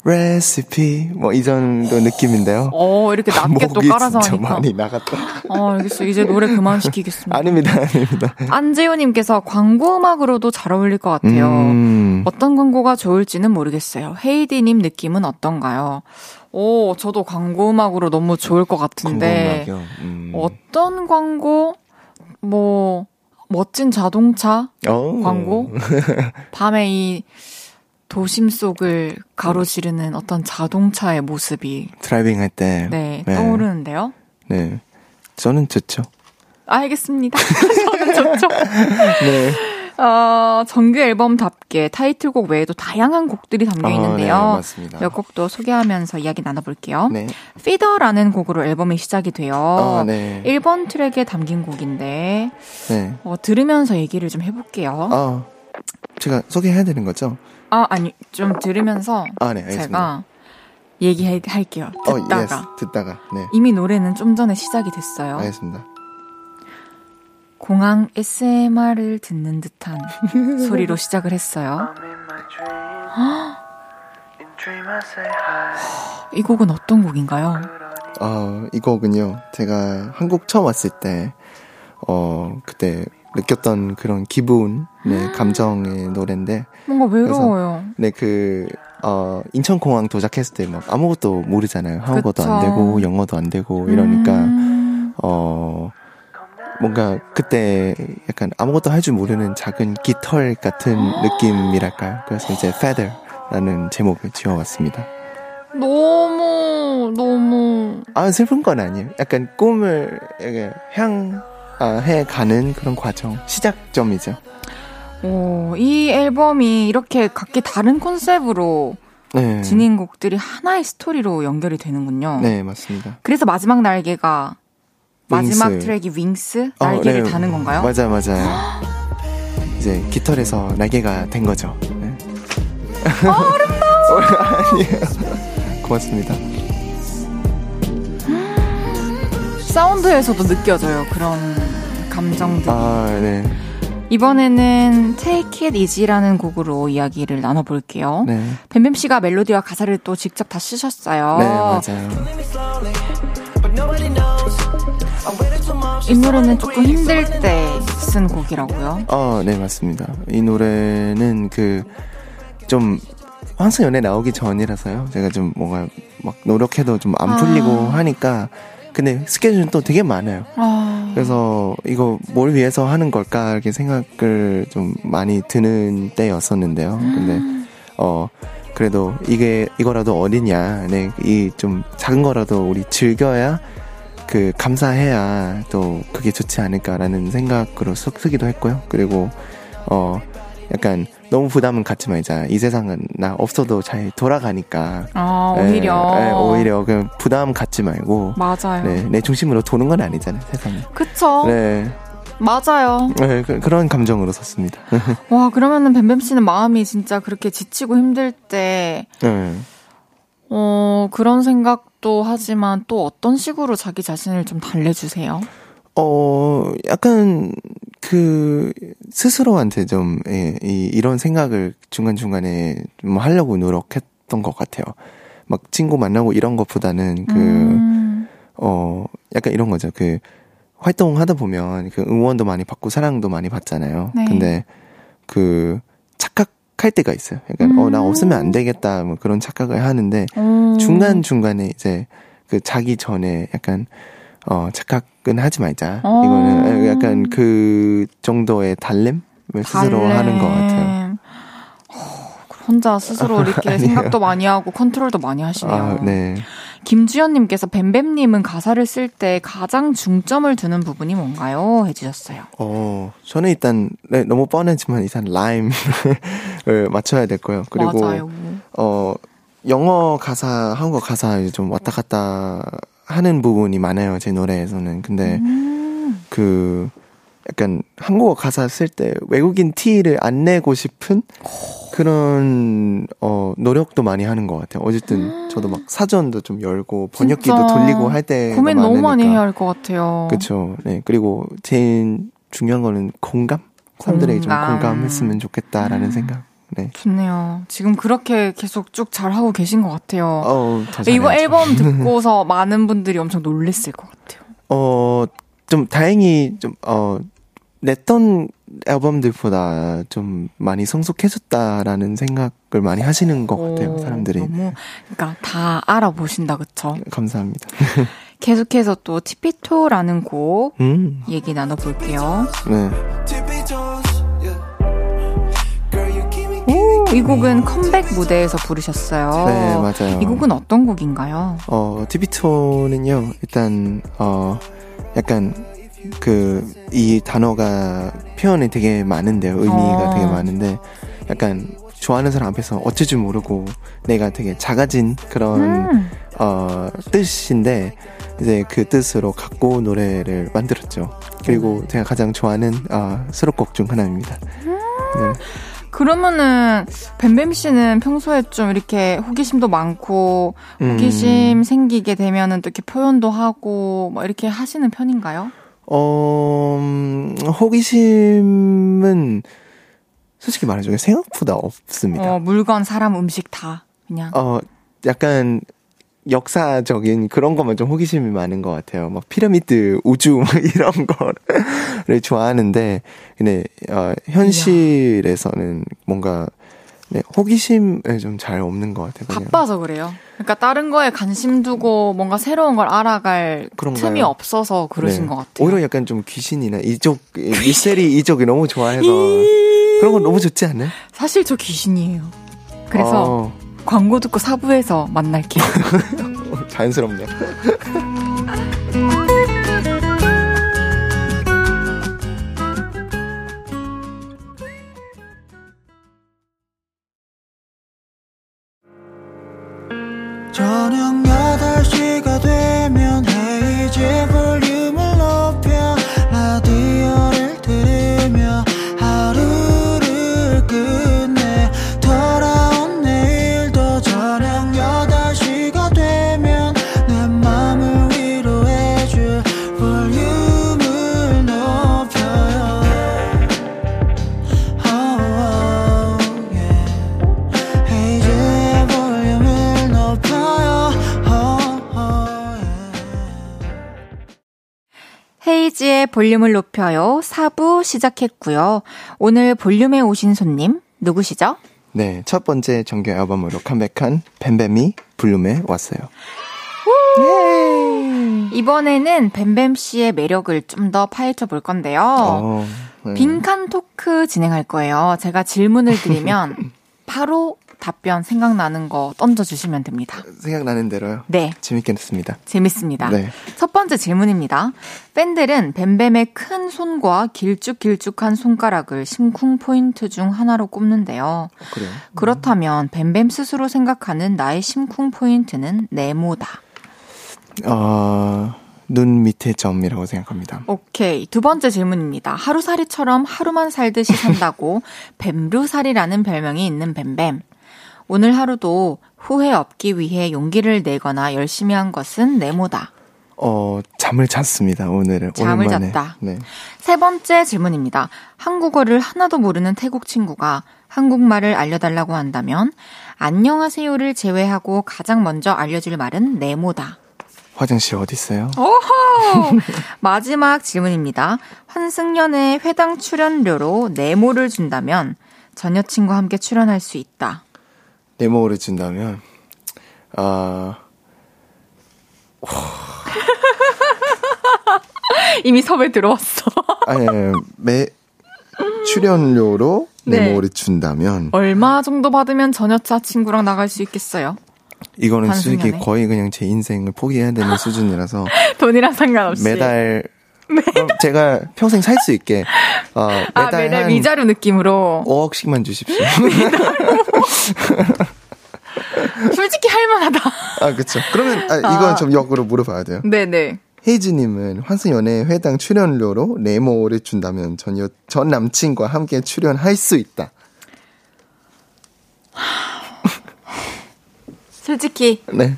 레시피 이 정도 느낌인데요. 이렇게 낮게 또 깔아서 하니까 많이 나갔다. 알겠어요. 이제 노래 그만 시키겠습니다. 아닙니다. 안재호님께서 광고 음악으로도 잘 어울릴 것 같아요. 어떤 광고가 좋을지는 모르겠어요. 헤이디님 느낌은 어떤가요? 저도 광고 음악으로 너무 좋을 것 같은데 어떤 광고? 멋진 자동차 광고? 밤에 이 도심 속을 가로지르는 어떤 자동차의 모습이 드라이빙 할 때 네, 떠오르는데요. 네, 저는 좋죠. 알겠습니다. 저는 좋죠. 네. 정규 앨범답게 타이틀곡 외에도 다양한 곡들이 담겨 있는데요. 네, 맞습니다. 몇 곡도 소개하면서 이야기 나눠볼게요. 네. 피더라는 곡으로 앨범이 시작이 돼요. 네. 1번 트랙에 담긴 곡인데 네. 들으면서 얘기를 좀 해볼게요. 제가 소개해야 되는 거죠? 아니 좀 들으면서 네, 알겠습니다. 제가 얘기할게요. 듣다가 네. 이미 노래는 좀 전에 시작이 됐어요. 알겠습니다. 공항 SMR을 듣는 듯한 소리로 시작을 했어요. 이 곡은 어떤 곡인가요? 이 곡은요, 제가 한국 처음 왔을 때 그때 느꼈던 그런 기분, 네, 감정의 노래인데 뭔가 외로워요. 그래서, 네, 그 인천공항 도착했을 때 막 아무것도 모르잖아요. 한국어도 안 되고 영어도 안 되고 이러니까 뭔가 그때 약간 아무것도 할 줄 모르는 작은 깃털 같은 느낌이랄까요. 그래서 이제 Feather라는 제목을 지어왔습니다. 너무 슬픈 건 아니에요. 약간 꿈을 향해 가는 그런 과정, 시작점이죠. 오, 이 앨범이 이렇게 각기 다른 콘셉트로, 네, 지닌 곡들이 하나의 스토리로 연결이 되는군요. 네, 맞습니다. 그래서 마지막 날개가 윙스. 마지막 트랙이 윙스? 날개를, 네, 다는 건가요? 맞아. 이제 깃털에서 날개가 된 거죠. 네. 아름다워. 아니에요. 고맙습니다. 사운드에서도 느껴져요, 그런 감정들이. 네. 이번에는 Take It Easy라는 곡으로 이야기를 나눠볼게요. 네. 뱀뱀 씨가 멜로디와 가사를 또 직접 다 쓰셨어요. 네, 맞아요. 이 노래는 조금 힘들 때 쓴 곡이라고요? 네, 맞습니다. 이 노래는 그 좀 환승 연애 나오기 전이라서요. 제가 좀 뭔가 막 노력해도 좀 안 풀리고 하니까. 근데 스케줄은 또 되게 많아요. 그래서 이거 뭘 위해서 하는 걸까 이렇게 생각을 좀 많이 드는 때였었는데요. 근데 그래도 이거라도 어디냐, 네, 이 좀 작은 거라도 우리 즐겨야, 그 감사해야 또 그게 좋지 않을까라는 생각으로 쓰기도 했고요. 그리고 약간 너무 부담은 갖지만 이제 이 세상은 나 없어도 잘 돌아가니까. 오히려 그냥 부담 갖지 말고. 맞아요. 네, 내 중심으로 도는 건 아니잖아요, 세상에. 그쵸. 네, 맞아요. 네, 그런 감정으로 썼습니다. 와, 그러면은 뱀뱀 씨는 마음이 진짜 그렇게 지치고 힘들 때, 네, 그런 생각도 하지만 또 어떤 식으로 자기 자신을 좀 달래주세요? 약간, 스스로한테 좀, 예, 이런 생각을 중간중간에 좀 하려고 노력했던 것 같아요. 막 친구 만나고 이런 것보다는 약간 이런 거죠. 활동하다 보면 응원도 많이 받고 사랑도 많이 받잖아요. 네. 근데 착각할 때가 있어요. 약간, 나 없으면 안 되겠다, 뭐 그런 착각을 하는데, 중간중간에 이제 자기 전에 약간, 착각은 하지 말자. 이거는 약간 그 정도의 달램을 스스로 하는 것 같아요. 혼자 스스로 이렇게 생각도 많이 하고 컨트롤도 많이 하시네요. 네. 김주연님께서 뱀뱀님은 가사를 쓸 때 가장 중점을 두는 부분이 뭔가요? 해주셨어요. 저는 일단, 네, 너무 뻔하지만 일단 라임을 맞춰야 될 거예요. 그리고 맞아요. 영어 가사, 한국어 가사 좀 왔다 갔다 하는 부분이 많아요, 제 노래에서는. 근데 약간 한국어 가사 쓸 때 외국인 티를 안 내고 싶은 그런 노력도 많이 하는 것 같아요. 어쨌든 저도 막 사전도 좀 열고 번역기도 진짜 돌리고 할 때 고민 너무 많이 해야 할 것 같아요. 그렇죠. 네, 그리고 제일 중요한 거는 공감. 사람들에게 좀 공감했으면 좋겠다라는 생각. 네. 좋네요. 지금 그렇게 계속 쭉 잘하고 계신 것 같아요. 이거 앨범 듣고서 많은 분들이 엄청 놀랬을 것 같아요. 좀 다행히 좀 냈던 앨범들보다 좀 많이 성숙해졌다라는 생각을 많이 하시는 것 같아요, 사람들이. 너무, 그러니까 다 알아보신다, 그쵸? 감사합니다. 계속해서 또 티피토라는 곡 얘기 나눠볼게요. 네. 이 곡은 컴백 무대에서 부르셨어요. 네, 맞아요. 이 곡은 어떤 곡인가요? 티비토는요, 일단, 약간, 이 단어가 표현이 되게 많은데요. 의미가 되게 많은데, 약간, 좋아하는 사람 앞에서 어쩔 줄 모르고 내가 되게 작아진 그런, 뜻인데, 이제 그 뜻으로 갖고 노래를 만들었죠. 그리고 제가 가장 좋아하는, 수록곡 중 하나입니다. 네. 그러면은 뱀뱀 씨는 평소에 좀 이렇게 호기심도 많고 호기심 생기게 되면은 또 이렇게 표현도 하고 뭐 이렇게 하시는 편인가요? 호기심은 솔직히 말해주면 생각보다 없습니다. 물건, 사람, 음식 다 그냥. 약간 역사적인 그런 것만 좀 호기심이 많은 것 같아요. 막 피라미드, 우주 막 이런 거를 좋아하는데, 근데 현실에서는 뭔가 네, 호기심에 좀 잘 없는 것 같아요. 그냥. 바빠서 그래요. 그러니까 다른 거에 관심 두고 뭔가 새로운 걸 알아갈 그런가요? 틈이 없어서 그러신 네. 것 같아요. 오히려 약간 좀 귀신이나 이쪽 미스테리 이쪽이 너무 좋아해서 그런 건 너무 좋지 않아요? 사실 저 귀신이에요. 그래서 광고 듣고 4부에서 만날게요. 자연스럽네요. 저녁 8시가 되면 헤이즈의 볼륨을 높여 라디오를 들으며 하루를 끝내 돌아온 내일도 저녁 8시가 되면 내 맘을 위로해줄 볼륨을 높여요. oh, yeah. 헤이즈의 볼륨을 높여. 헤이지의 볼륨을 높여요. 4부 시작했고요. 오늘 볼륨에 오신 손님 누구시죠? 네, 첫 번째 정규 앨범으로 컴백한 뱀뱀이 볼륨에 왔어요. 예! 이번에는 뱀뱀 씨의 매력을 좀 더 파헤쳐 볼 건데요. 빈칸 토크 진행할 거예요. 제가 질문을 드리면 바로 답변 생각나는 거 던져주시면 됩니다. 생각나는 대로요? 네. 재밌겠습니다. 재밌습니다. 네. 첫 번째 질문입니다. 팬들은 뱀뱀의 큰 손과 길쭉길쭉한 손가락을 심쿵 포인트 중 하나로 꼽는데요. 그래요? 그렇다면 뱀뱀 스스로 생각하는 나의 심쿵 포인트는 네모다. 눈 밑에 점이라고 생각합니다. 오케이. 두 번째 질문입니다. 하루살이처럼 하루만 살듯이 산다고 뱀루살이라는 별명이 있는 뱀뱀. 오늘 하루도 후회 없기 위해 용기를 내거나 열심히 한 것은 네모다. 잠을 잤습니다. 오늘은. 잠을 오랜만에. 잤다. 네. 세 번째 질문입니다. 한국어를 하나도 모르는 태국 친구가 한국말을 알려달라고 한다면 안녕하세요를 제외하고 가장 먼저 알려줄 말은 네모다. 화장실 어디 있어요? 오호! 마지막 질문입니다. 환승연의 회당 출연료로 네모를 준다면 전 여친과 함께 출연할 수 있다. 네모를 준다면 이미 섭외 들어왔어. 아니, 매 출연료로 네모를 준다면 얼마 정도 받으면 전 여자친구랑 나갈 수 있겠어요? 이거는 솔직히 거의 그냥 제 인생을 포기해야 되는 수준이라서 돈이랑 상관없이 매달 제가 평생 살 수 있게 매달 미자료 느낌으로 5억씩만 주십시오. 솔직히 할만하다. 아 그렇죠. 그러면 이건 좀 역으로 물어봐야 돼요. 네네. 헤이즈님은 환승연애 회당 출연료로 네모를 준다면 전 남친과 함께 출연할 수 있다. 솔직히 네.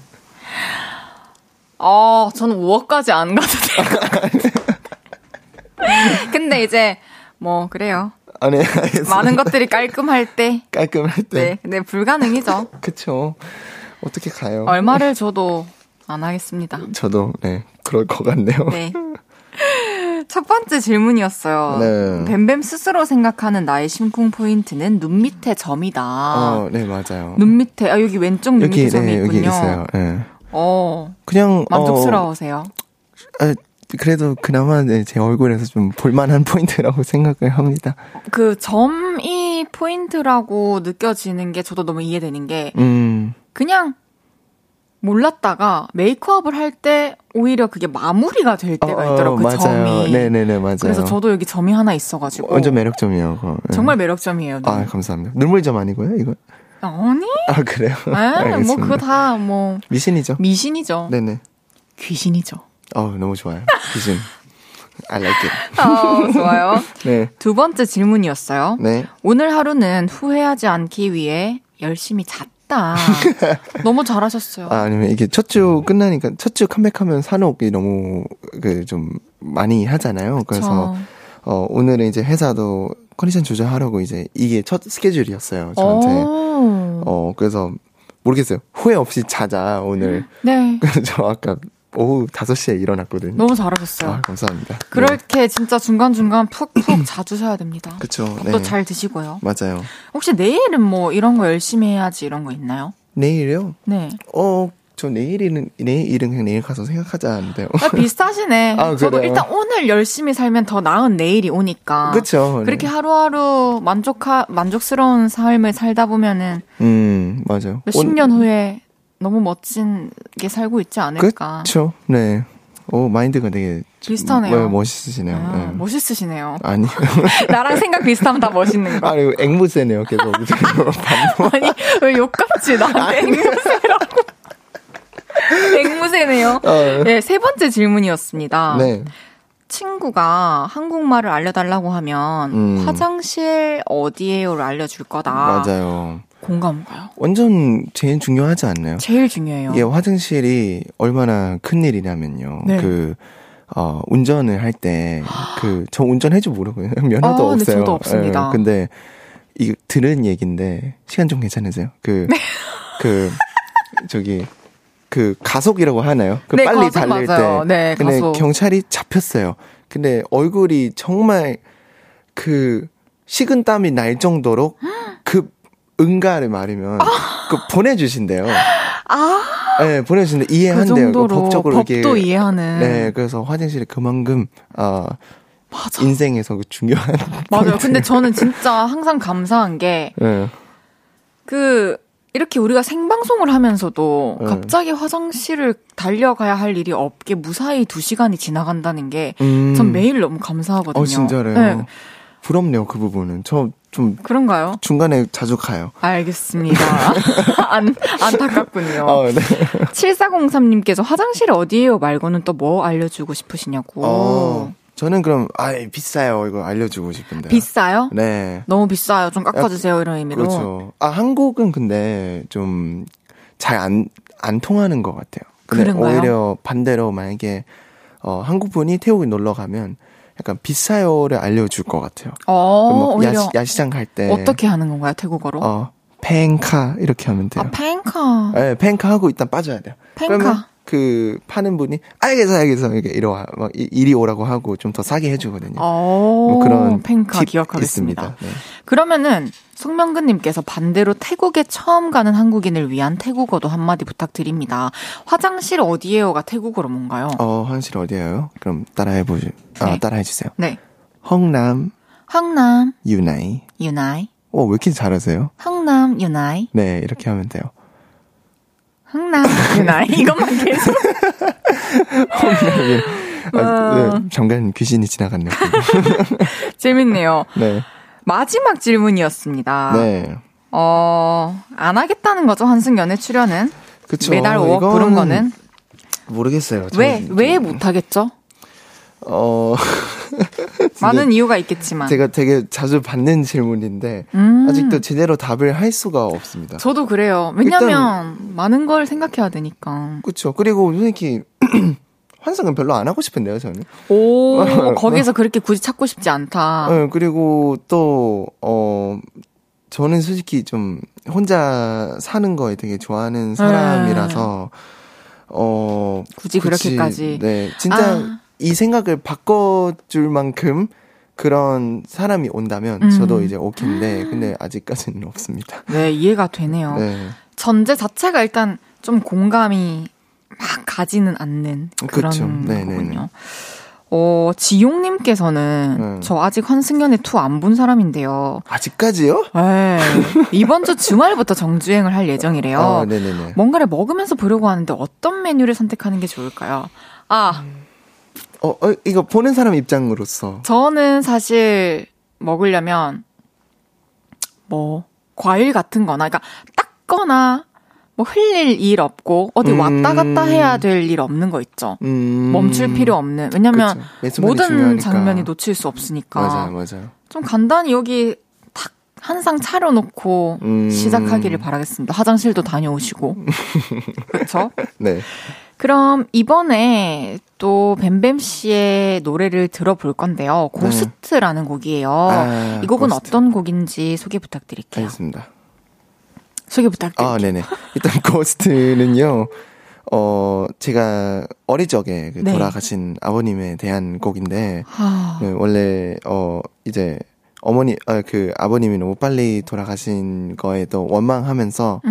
저는 5억까지 안 가도 돼요. 근데 이제 뭐 그래요. 아니, 많은 것들이 깔끔할 때. 네, 근데 불가능이죠. 그렇죠. 어떻게 가요? 얼마를 줘도 안 하겠습니다. 저도 네 그럴 것 같네요. 네. 첫 번째 질문이었어요. 네. 뱀뱀 스스로 생각하는 나의 심쿵 포인트는 눈 밑에 점이다. 네 맞아요. 눈 밑에 여기 왼쪽 눈 밑에 점이 네, 있군요. 여기 있어요. 네. 그냥 만족스러우세요? 그래도 그나마 네, 제 얼굴에서 좀 볼만한 포인트라고 생각을 합니다. 그 점이 포인트라고 느껴지는 게 저도 너무 이해되는 게 그냥 몰랐다가 메이크업을 할 때 오히려 그게 마무리가 될 때가 있더라고요. 그 맞아요. 점이. 네네네 맞아요. 그래서 저도 여기 점이 하나 있어가지고. 완전 매력점이에요. 그거. 정말 매력점이에요. 눈. 아 감사합니다. 눈물점 아니고요 이거? 아니. 아 그래요? 네, 뭐 그거 다 뭐. 미신이죠. 네네. 귀신이죠. 너무 좋아요. 귀신. I like it. 좋아요. 네. 두 번째 질문이었어요. 네. 오늘 하루는 후회하지 않기 위해 열심히 잤다. 너무 잘하셨어요. 아니면 이게 첫 주 끝나니까 첫 주 컴백하면 산옥이 너무 좀 많이 하잖아요. 그래서 오늘은 이제 회사도 컨디션 조절하려고 이제 이게 첫 스케줄이었어요. 저한테. 그래서 모르겠어요. 후회 없이 자자, 오늘. 네. 저 아까 오후 5시에 일어났거든요. 너무 잘하셨어요. 아, 감사합니다. 그렇게 네. 진짜 중간중간 푹푹 자주셔야 됩니다. 그쵸. 밥도 네. 잘 드시고요. 맞아요. 혹시 내일은 뭐 이런 거 열심히 해야지 이런 거 있나요? 내일이요? 네. 저 내일은 그냥 내일 가서 생각하자 하는데요. 아, 비슷하시네. 아, 저도 일단 오늘 열심히 살면 더 나은 내일이 오니까. 그렇죠. 그렇게 네. 하루하루 만족스러운 삶을 살다 보면은 맞아요. 몇십 년 후에 너무 멋진 게 살고 있지 않을까. 그렇죠. 네. 오, 마인드가 되게 비슷하네요. 멋있으시네요. 아, 네. 멋있으시네요. 아니요. 나랑 생각 비슷하면 다 멋있는 거. 아, 이거 앵무새네요. 계속. 아니, 왜 욕같지? 나한테 앵무새라고. 앵무새네요. 네, 세 번째 질문이었습니다. 네. 친구가 한국말을 알려달라고 하면 화장실 어디에요를 알려줄 거다. 맞아요. 공감가요? 완전 제일 중요하지 않나요? 제일 중요해요. 예, 화장실이 얼마나 큰일이냐면요. 네. 운전을 할 때 저 운전해줘 모르고요. 면허도 없어요. 네, 저도 없습니다. 예, 근데 이거 들은 얘기인데 시간 좀 괜찮으세요? 네. 가속이라고 하나요? 네, 빨리 가속 달릴 맞아요. 때. 네, 근데 가속. 경찰이 잡혔어요. 근데 얼굴이 정말 식은 땀이 날 정도로 응가를 말하면 보내주신대요. 아, 네, 보내주신데 이해한대요. 그 법적으로 법도 이해하는. 네, 그래서 화장실이 그만큼 맞아. 인생에서 중요한. 맞아요. 근데 저는 진짜 항상 감사한 게 이렇게 우리가 생방송을 하면서도 갑자기 화장실을 달려가야 할 일이 없게 무사히 2시간이 지나간다는 게 전 매일 너무 감사하거든요. 진짜로요? 네. 부럽네요, 그 부분은. 저 좀 그런가요? 중간에 자주 가요. 알겠습니다. 안타깝군요. 네. 7403님께서 화장실 어디예요 말고는 또 뭐 알려주고 싶으시냐고. 저는 그럼 비싸요 이거 알려주고 싶은데. 비싸요? 네. 너무 비싸요. 좀 깎아주세요 이런 의미로. 그렇죠. 한국은 근데 좀 잘 안 통하는 것 같아요. 그런가요? 오히려 반대로 만약에 한국 분이 태국에 놀러 가면 약간 비싸요를 알려줄 것 같아요. 야시장 갈 때 어떻게 하는 건가요 태국어로? 팽카 이렇게 하면 돼요. 팽카. 네, 팽카 하고 일단 빠져야 돼요. 팽카. 파는 분이, 알겠어, 이렇게 이리 오라고 하고 좀 더 싸게 해주거든요. 뭐 그런 팽카 기억하겠습니다. 네. 그러면은, 송명근님께서 반대로 태국에 처음 가는 한국인을 위한 태국어도 한마디 부탁드립니다. 화장실 어디에요가 태국어로 뭔가요? 화장실 어디에요? 그럼 따라해주세요. 네. 헝남, 유나이. 왜 이렇게 잘하세요? 헝남, 유나이. 네, 이렇게 하면 돼요. 흥나 이것만 계속. 네, 잠깐 귀신이 지나갔네요. 재밌네요. 네. 마지막 질문이었습니다. 네. 안 하겠다는 거죠 한승연의 출연은? 그쵸. 매달 5억 부른 거는? 모르겠어요. 왜 못 하겠죠? 많은 이유가 있겠지만 제가 되게 자주 받는 질문인데 아직도 제대로 답을 할 수가 없습니다. 저도 그래요. 왜냐하면 일단, 많은 걸 생각해야 되니까. 그렇죠. 그리고 솔직히 환승은 별로 안 하고 싶은데요 저는. 오 거기서 그렇게 굳이 찾고 싶지 않다. 네, 그리고 또 저는 솔직히 좀 혼자 사는 거에 되게 좋아하는 사람이라서 굳이 그렇게까지 네 진짜 이 생각을 바꿔줄 만큼 그런 사람이 온다면 저도 이제 오케이인데 근데 아직까지는 없습니다. 네, 이해가 되네요. 네. 전제 자체가 일단 좀 공감이 막 가지는 않는 그런 거군요. 지용님께서는 저 아직 환승연의 2 안 본 사람인데요. 아직까지요? 네. 이번 주 주말부터 정주행을 할 예정이래요. 네네네. 뭔가를 먹으면서 보려고 하는데 어떤 메뉴를 선택하는 게 좋을까요? 이거 보는 사람 입장으로서. 저는 사실 먹으려면, 과일 같은 거나, 그러니까 닦거나, 흘릴 일 없고, 어디 왔다 갔다 해야 될 일 없는 거 있죠. 멈출 필요 없는. 왜냐면, 모든 중요하니까. 장면이 놓칠 수 없으니까. 맞아요. 좀 간단히 여기 탁, 한 상 차려놓고 시작하기를 바라겠습니다. 화장실도 다녀오시고. 그쵸? 네. 그럼 이번에 또 뱀뱀 씨의 노래를 들어볼 건데요. 고스트라는 곡이에요. 이 곡은 고스트. 어떤 곡인지 소개 부탁드릴게요. 알겠습니다. 소개 부탁드립니다. 아, 네네. 일단 고스트는요, 제가 어릴 적에 그 돌아가신 아버님에 대한 곡인데, 네, 원래, 이제, 아버님이 너무 빨리 돌아가신 거에 또 원망하면서,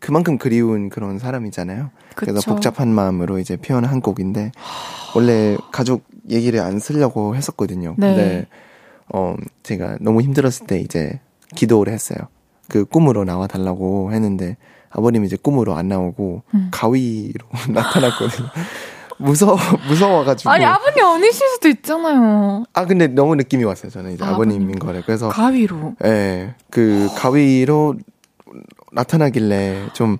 그만큼 그리운 그런 사람이잖아요. 그쵸. 그래서 복잡한 마음으로 이제 표현한 곡인데, 원래 가족 얘기를 안 쓰려고 했었거든요. 네. 근데, 제가 너무 힘들었을 때 이제 기도를 했어요. 그 꿈으로 나와달라고 했는데, 아버님이 이제 꿈으로 안 나오고, 가위로 나타났거든요. 무서워가지고. 아니, 아버님 아니실 수도 있잖아요. 아, 근데 너무 느낌이 왔어요. 저는 이제 아버님인 거래. 그래서. 가위로? 예. 네, 가위로 나타나길래 좀,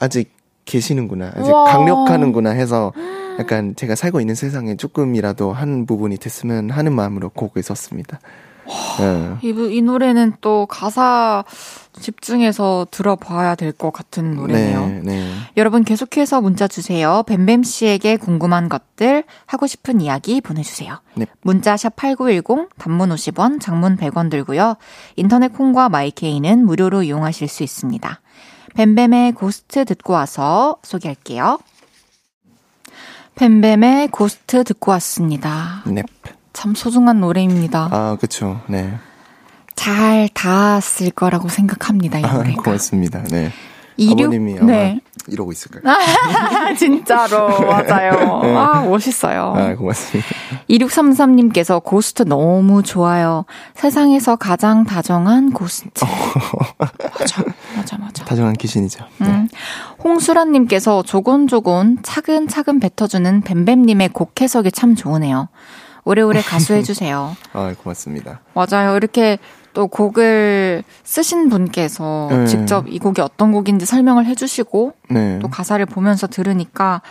아직 계시는구나. 아직 와. 강력하는구나 해서 약간 제가 살고 있는 세상에 조금이라도 한 부분이 됐으면 하는 마음으로 곡을 썼습니다. 네. 이 노래는 또 가사 집중해서 들어봐야 될 것 같은 노래네요. 네, 네. 여러분 계속해서 문자 주세요. 뱀뱀씨에게 궁금한 것들, 하고 싶은 이야기 보내주세요. 네. 문자 샵 8910, 단문 50원, 장문 100원 들고요. 인터넷 콩과 마이케이는 무료로 이용하실 수 있습니다. 뱀뱀의 고스트 듣고 와서 소개할게요. 뱀뱀의 고스트 듣고 왔습니다. 네. 참 소중한 노래입니다. 아, 그렇죠. 네. 잘 닿았을 거라고 생각합니다. 이 노래가. 고맙습니다. 네. 아버님이 아마 이러고 있을 거예요. 진짜로 맞아요. 네. 아, 멋있어요. 아, 고맙습니다. 2633님께서 고스트 너무 좋아요. 세상에서 가장 다정한 고스트. 맞아. 다정한 귀신이죠. 네. 홍수라님께서 조곤조곤 차근차근 뱉어주는 뱀뱀님의 곡 해석이 참 좋으네요. 오래오래 가수해주세요. 아, 고맙습니다. 맞아요. 이렇게 또 곡을 쓰신 분께서 직접 이 곡이 어떤 곡인지 설명을 해주시고 또 가사를 보면서 들으니까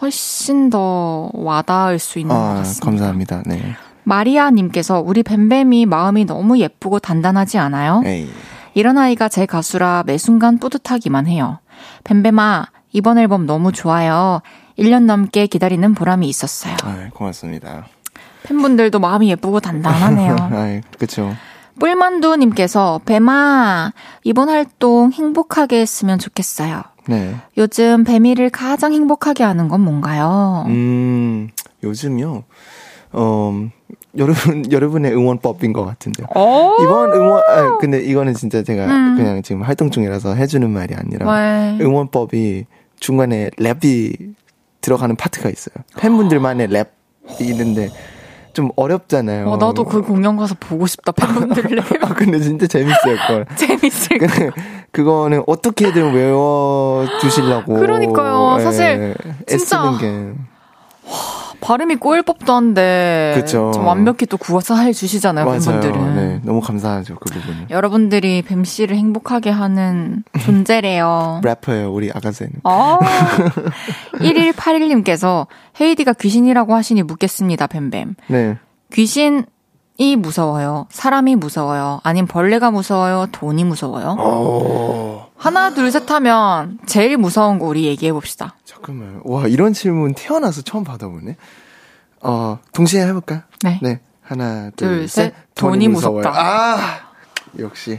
훨씬 더 와닿을 수 있는 것 같습니다. 감사합니다. 네. 마리아님께서 우리 뱀뱀이 마음이 너무 예쁘고 단단하지 않아요? 에이. 이런 아이가 제 가수라 매 순간 뿌듯하기만 해요. 뱀뱀아, 이번 앨범 너무 좋아요. 1년 넘게 기다리는 보람이 있었어요. 아, 고맙습니다. 팬분들도 마음이 예쁘고 단단하네요. 아, 그렇죠. 뿔만두님께서 뱀아, 이번 활동 행복하게 했으면 좋겠어요. 네. 요즘 뱀이를 가장 행복하게 하는 건 뭔가요? 요즘요? 여러분의 응원법인 것 같은데요. 이번 응원, 근데 이거는 진짜 제가 그냥 지금 활동 중이라서 해주는 말이 아니라 응원법이 중간에 랩이 들어가는 파트가 있어요. 팬분들만의 랩이 있는데 좀 어렵잖아요. 나도 그 공연 가서 보고 싶다. 팬분들 랩. 근데 진짜 재밌어요. 재밌을 거예요. 그거는 어떻게든 외워주시려고. 그러니까요. 사실 애쓰는 게. 발음이 꼬일 법도 한데 그쵸. 좀 완벽히 또 구워서 해주시잖아요. 맞아요. 팬분들은. 네, 너무 감사하죠. 그 부분은. 여러분들이 뱀씨를 행복하게 하는 존재래요. 래퍼예요. 우리 아가새는. 1181님께서 헤이디가 귀신이라고 하시니 묻겠습니다. 뱀뱀. 네. 귀신이 무서워요? 사람이 무서워요? 아님 벌레가 무서워요? 돈이 무서워요? 하나, 둘, 셋 하면 제일 무서운 거 우리 얘기해봅시다. 잠깐만요. 와, 이런 질문 태어나서 처음 받아보네. 동시에 해볼까? 네. 네. 하나, 둘, 셋. 돈이 무섭다. 역시.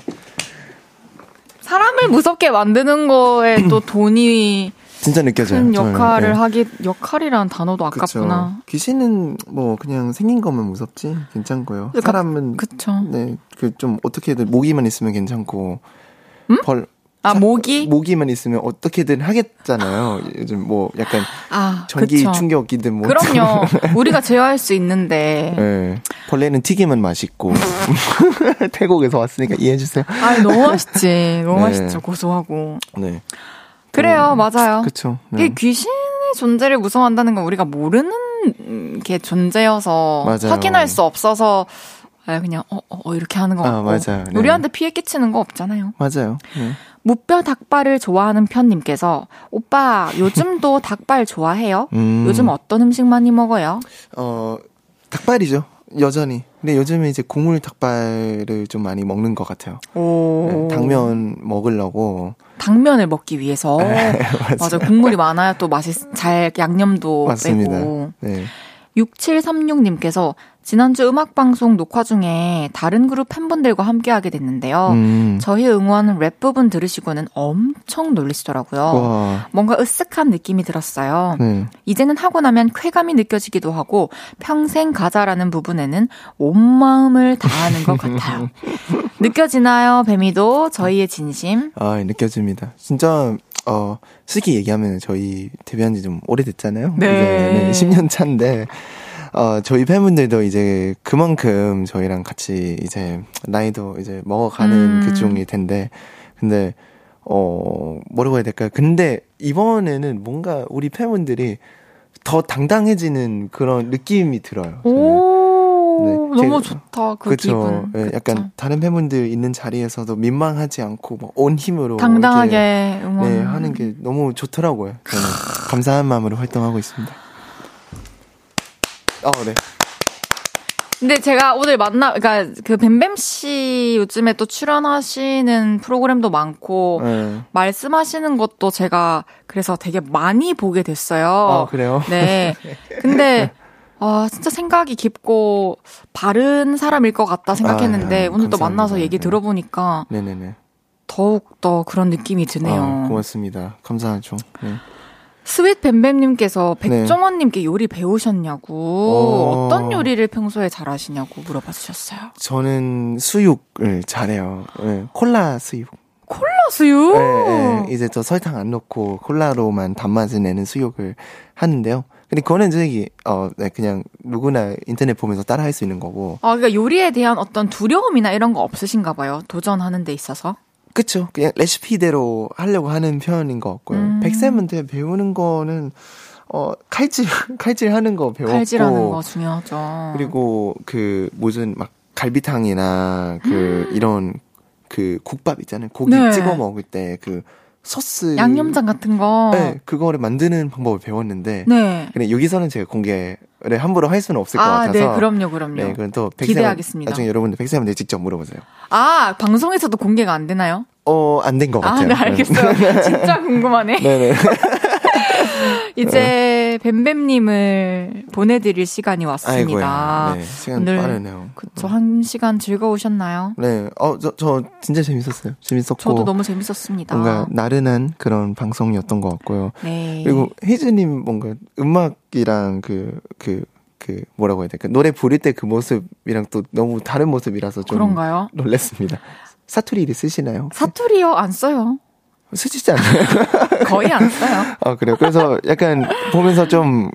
사람을 무섭게 만드는 거에 또 돈이. 진짜 느껴져요. 큰 역할을 역할이라는 단어도 아깝구나. 그쵸. 귀신은 뭐 그냥 생긴 거면 무섭지. 괜찮고요. 사람은. 그쵸. 네. 좀 어떻게든 모기만 있으면 괜찮고. 모기? 모기만 있으면 어떻게든 하겠잖아요. 요즘 뭐 약간 전기 그쵸. 충격이든 뭐. 그럼요. 우리가 제어할 수 있는데. 네. 벌레는 튀기면 맛있고. 태국에서 왔으니까 이해해주세요. 너무 맛있지. 너무 맛있죠. 고소하고. 네. 그래요. 맞아요. 그쵸. 네. 귀신의 존재를 무서워한다는 건 우리가 모르는 게 존재여서 맞아요. 확인할 수 없어서 그냥 이렇게 하는 거 같고. 맞아요. 네. 우리한테 피해 끼치는 거 없잖아요. 맞아요. 네. 무뼈 닭발을 좋아하는 편님께서 오빠 요즘도 닭발 좋아해요? 요즘 어떤 음식 많이 먹어요? 닭발이죠. 여전히. 근데 요즘에 이제 국물 닭발을 좀 많이 먹는 것 같아요. 네, 당면 먹으려고. 당면을 먹기 위해서. 맞아요. 국물이 많아야 또 맛이 잘 양념도 맞습니다. 빼고. 네. 6736님께서 지난주 음악방송 녹화 중에 다른 그룹 팬분들과 함께하게 됐는데요. 저희 응원 랩 부분 들으시고는 엄청 놀리시더라고요. 와. 뭔가 으쓱한 느낌이 들었어요. 이제는 하고 나면 쾌감이 느껴지기도 하고 평생 가자라는 부분에는 온 마음을 다하는 것 같아요. 느껴지나요? 뱀이도 저희의 진심. 아, 느껴집니다. 진짜 솔직히 얘기하면 저희 데뷔한 지 좀 오래됐잖아요. 네. 10년 차인데 저희 팬분들도 이제 그만큼 저희랑 같이 이제 나이도 이제 먹어가는 그중일 텐데, 근데 뭐라고 해야 될까요? 근데 이번에는 뭔가 우리 팬분들이 더 당당해지는 그런 느낌이 들어요. 네, 너무 좋다. 그 기분. 네, 약간 다른 팬분들 있는 자리에서도 민망하지 않고 막 온 힘으로 당당하게 응원, 네, 하는 게 너무 좋더라고요. 저는 감사한 마음으로 활동하고 있습니다. 네. 근데 제가 오늘 그러니까 그 뱀뱀 씨 요즘에 또 출연하시는 프로그램도 많고, 네, 말씀하시는 것도 제가 그래서 되게 많이 보게 됐어요. 아, 그래요? 네. 근데 진짜 생각이 깊고 바른 사람일 것 같다 생각했는데, 아, 네, 오늘 감사합니다. 또 만나서 얘기 들어보니까, 네, 더욱 더 그런 느낌이 드네요. 아, 고맙습니다. 감사하죠. 네. 스윗뱀뱀님께서 백종원님께 요리 배우셨냐고, 어떤 요리를 평소에 잘하시냐고 물어봐 주셨어요. 저는 수육을 잘해요. 네, 콜라 수육. 콜라 수육? 네, 이제 저 설탕 안 넣고 콜라로만 단맛을 내는 수육을 하는데요. 근데 그거는 저기 그냥 누구나 인터넷 보면서 따라 할 수 있는 거고. 아, 그러니까 요리에 대한 어떤 두려움이나 이런 거 없으신가 봐요. 도전하는 데 있어서. 그쵸. 그냥 레시피대로 하려고 하는 편인 것 같고요. 백쌤한테 배우는 거는, 칼질 하는 거 배웠고. 칼질하는 거 중요하죠. 그리고 막 갈비탕이나 이런 국밥 있잖아요. 고기, 네, 찍어 먹을 때 소스. 양념장 같은 거. 네, 그거를 만드는 방법을 배웠는데. 네. 근데 여기서는 제가 공개를 함부로 할 수는 없을 것 같아서. 네, 그럼요. 네, 그럼 또 기대하겠습니다. 나중에 여러분들 백쌤한테 직접 물어보세요. 아, 방송에서도 공개가 안 되나요? 안 된 것 같아요. 네, 알겠어요. 진짜 궁금하네. 네네. 이제 뱀뱀님을 보내드릴 시간이 왔습니다. 네, 시간 빠르네요. 그쵸, 한 시간 즐거우셨나요? 네, 저 진짜 재밌었어요. 재밌었고 저도 너무 재밌었습니다. 뭔가 나른한 그런 방송이었던 것 같고요. 네. 그리고 혜주님 뭔가 음악이랑 뭐라고 해야 될까, 노래 부를 때 그 모습이랑 또 너무 다른 모습이라서 좀 그런가요? 놀랐습니다. 사투리를 쓰시나요? 사투리요? 안 써요. 쓰시지 않나요? 거의 안 써요. 그래요. 그래서 약간 보면서 좀,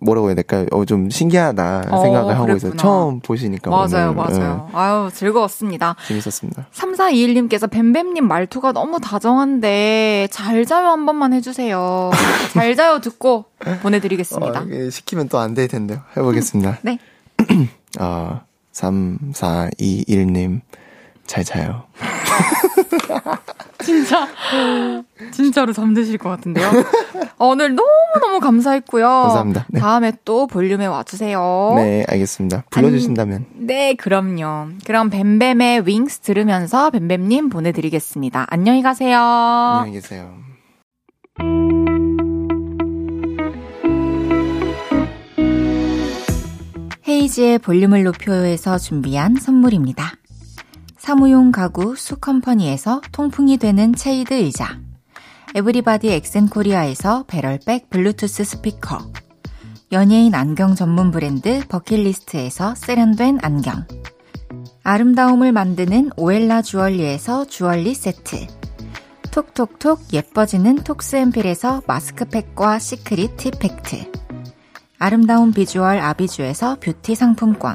뭐라고 해야 될까요? 좀 신기하다 생각을 하고 있어요. 처음 보시니까. 맞아요. 네. 아유, 즐거웠습니다. 재밌었습니다. 3421님께서 뱀뱀님 말투가 너무 다정한데, 잘 자요 한 번만 해주세요. 잘 자요 듣고 보내드리겠습니다. 시키면 또 안 될 텐데요. 해보겠습니다. 네. 3421님, 잘 자요. 진짜로 잠드실 것 같은데요. 오늘 너무너무 감사했고요. 감사합니다. 네. 다음에 또 볼륨에 와주세요. 네, 알겠습니다. 불러주신다면. 네, 그럼요. 그럼 뱀뱀의 윙스 들으면서 뱀뱀님 보내드리겠습니다. 안녕히 가세요. 안녕히 계세요. 헤이지의 볼륨을 높여요에서 준비한 선물입니다. 사무용 가구 수컴퍼니에서 통풍이 되는 체이드 의자, 에브리바디 엑센코리아에서 배럴백 블루투스 스피커, 연예인 안경 전문 브랜드 버킷리스트에서 세련된 안경, 아름다움을 만드는 오엘라 주얼리에서 주얼리 세트, 톡톡톡 예뻐지는 톡스앰플에서 마스크팩과 시크릿 티팩트, 아름다운 비주얼 아비주에서 뷰티 상품권,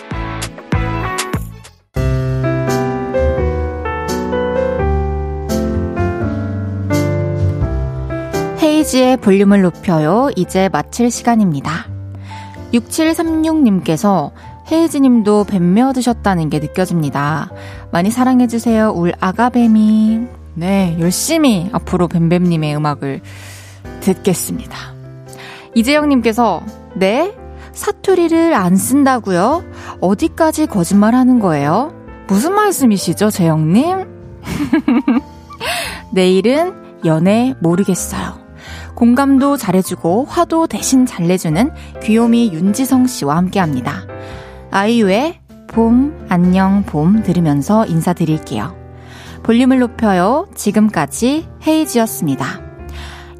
헤이지의 볼륨을 높여요. 이제 마칠 시간입니다. 6736님께서 헤이즈님도 뱀메어 드셨다는 게 느껴집니다. 많이 사랑해주세요. 울 아가뱀이. 네, 열심히 앞으로 뱀뱀님의 음악을 듣겠습니다. 이재영님께서 네? 사투리를 안 쓴다고요? 어디까지 거짓말하는 거예요? 무슨 말씀이시죠, 재영님? 내일은 연애 모르겠어요. 공감도 잘해주고 화도 대신 잘내주는 귀요미 윤지성씨와 함께합니다. 아이유의 봄, 안녕 봄 들으면서 인사드릴게요. 볼륨을 높여요. 지금까지 헤이즈였습니다.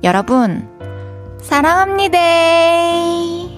여러분 사랑합니다.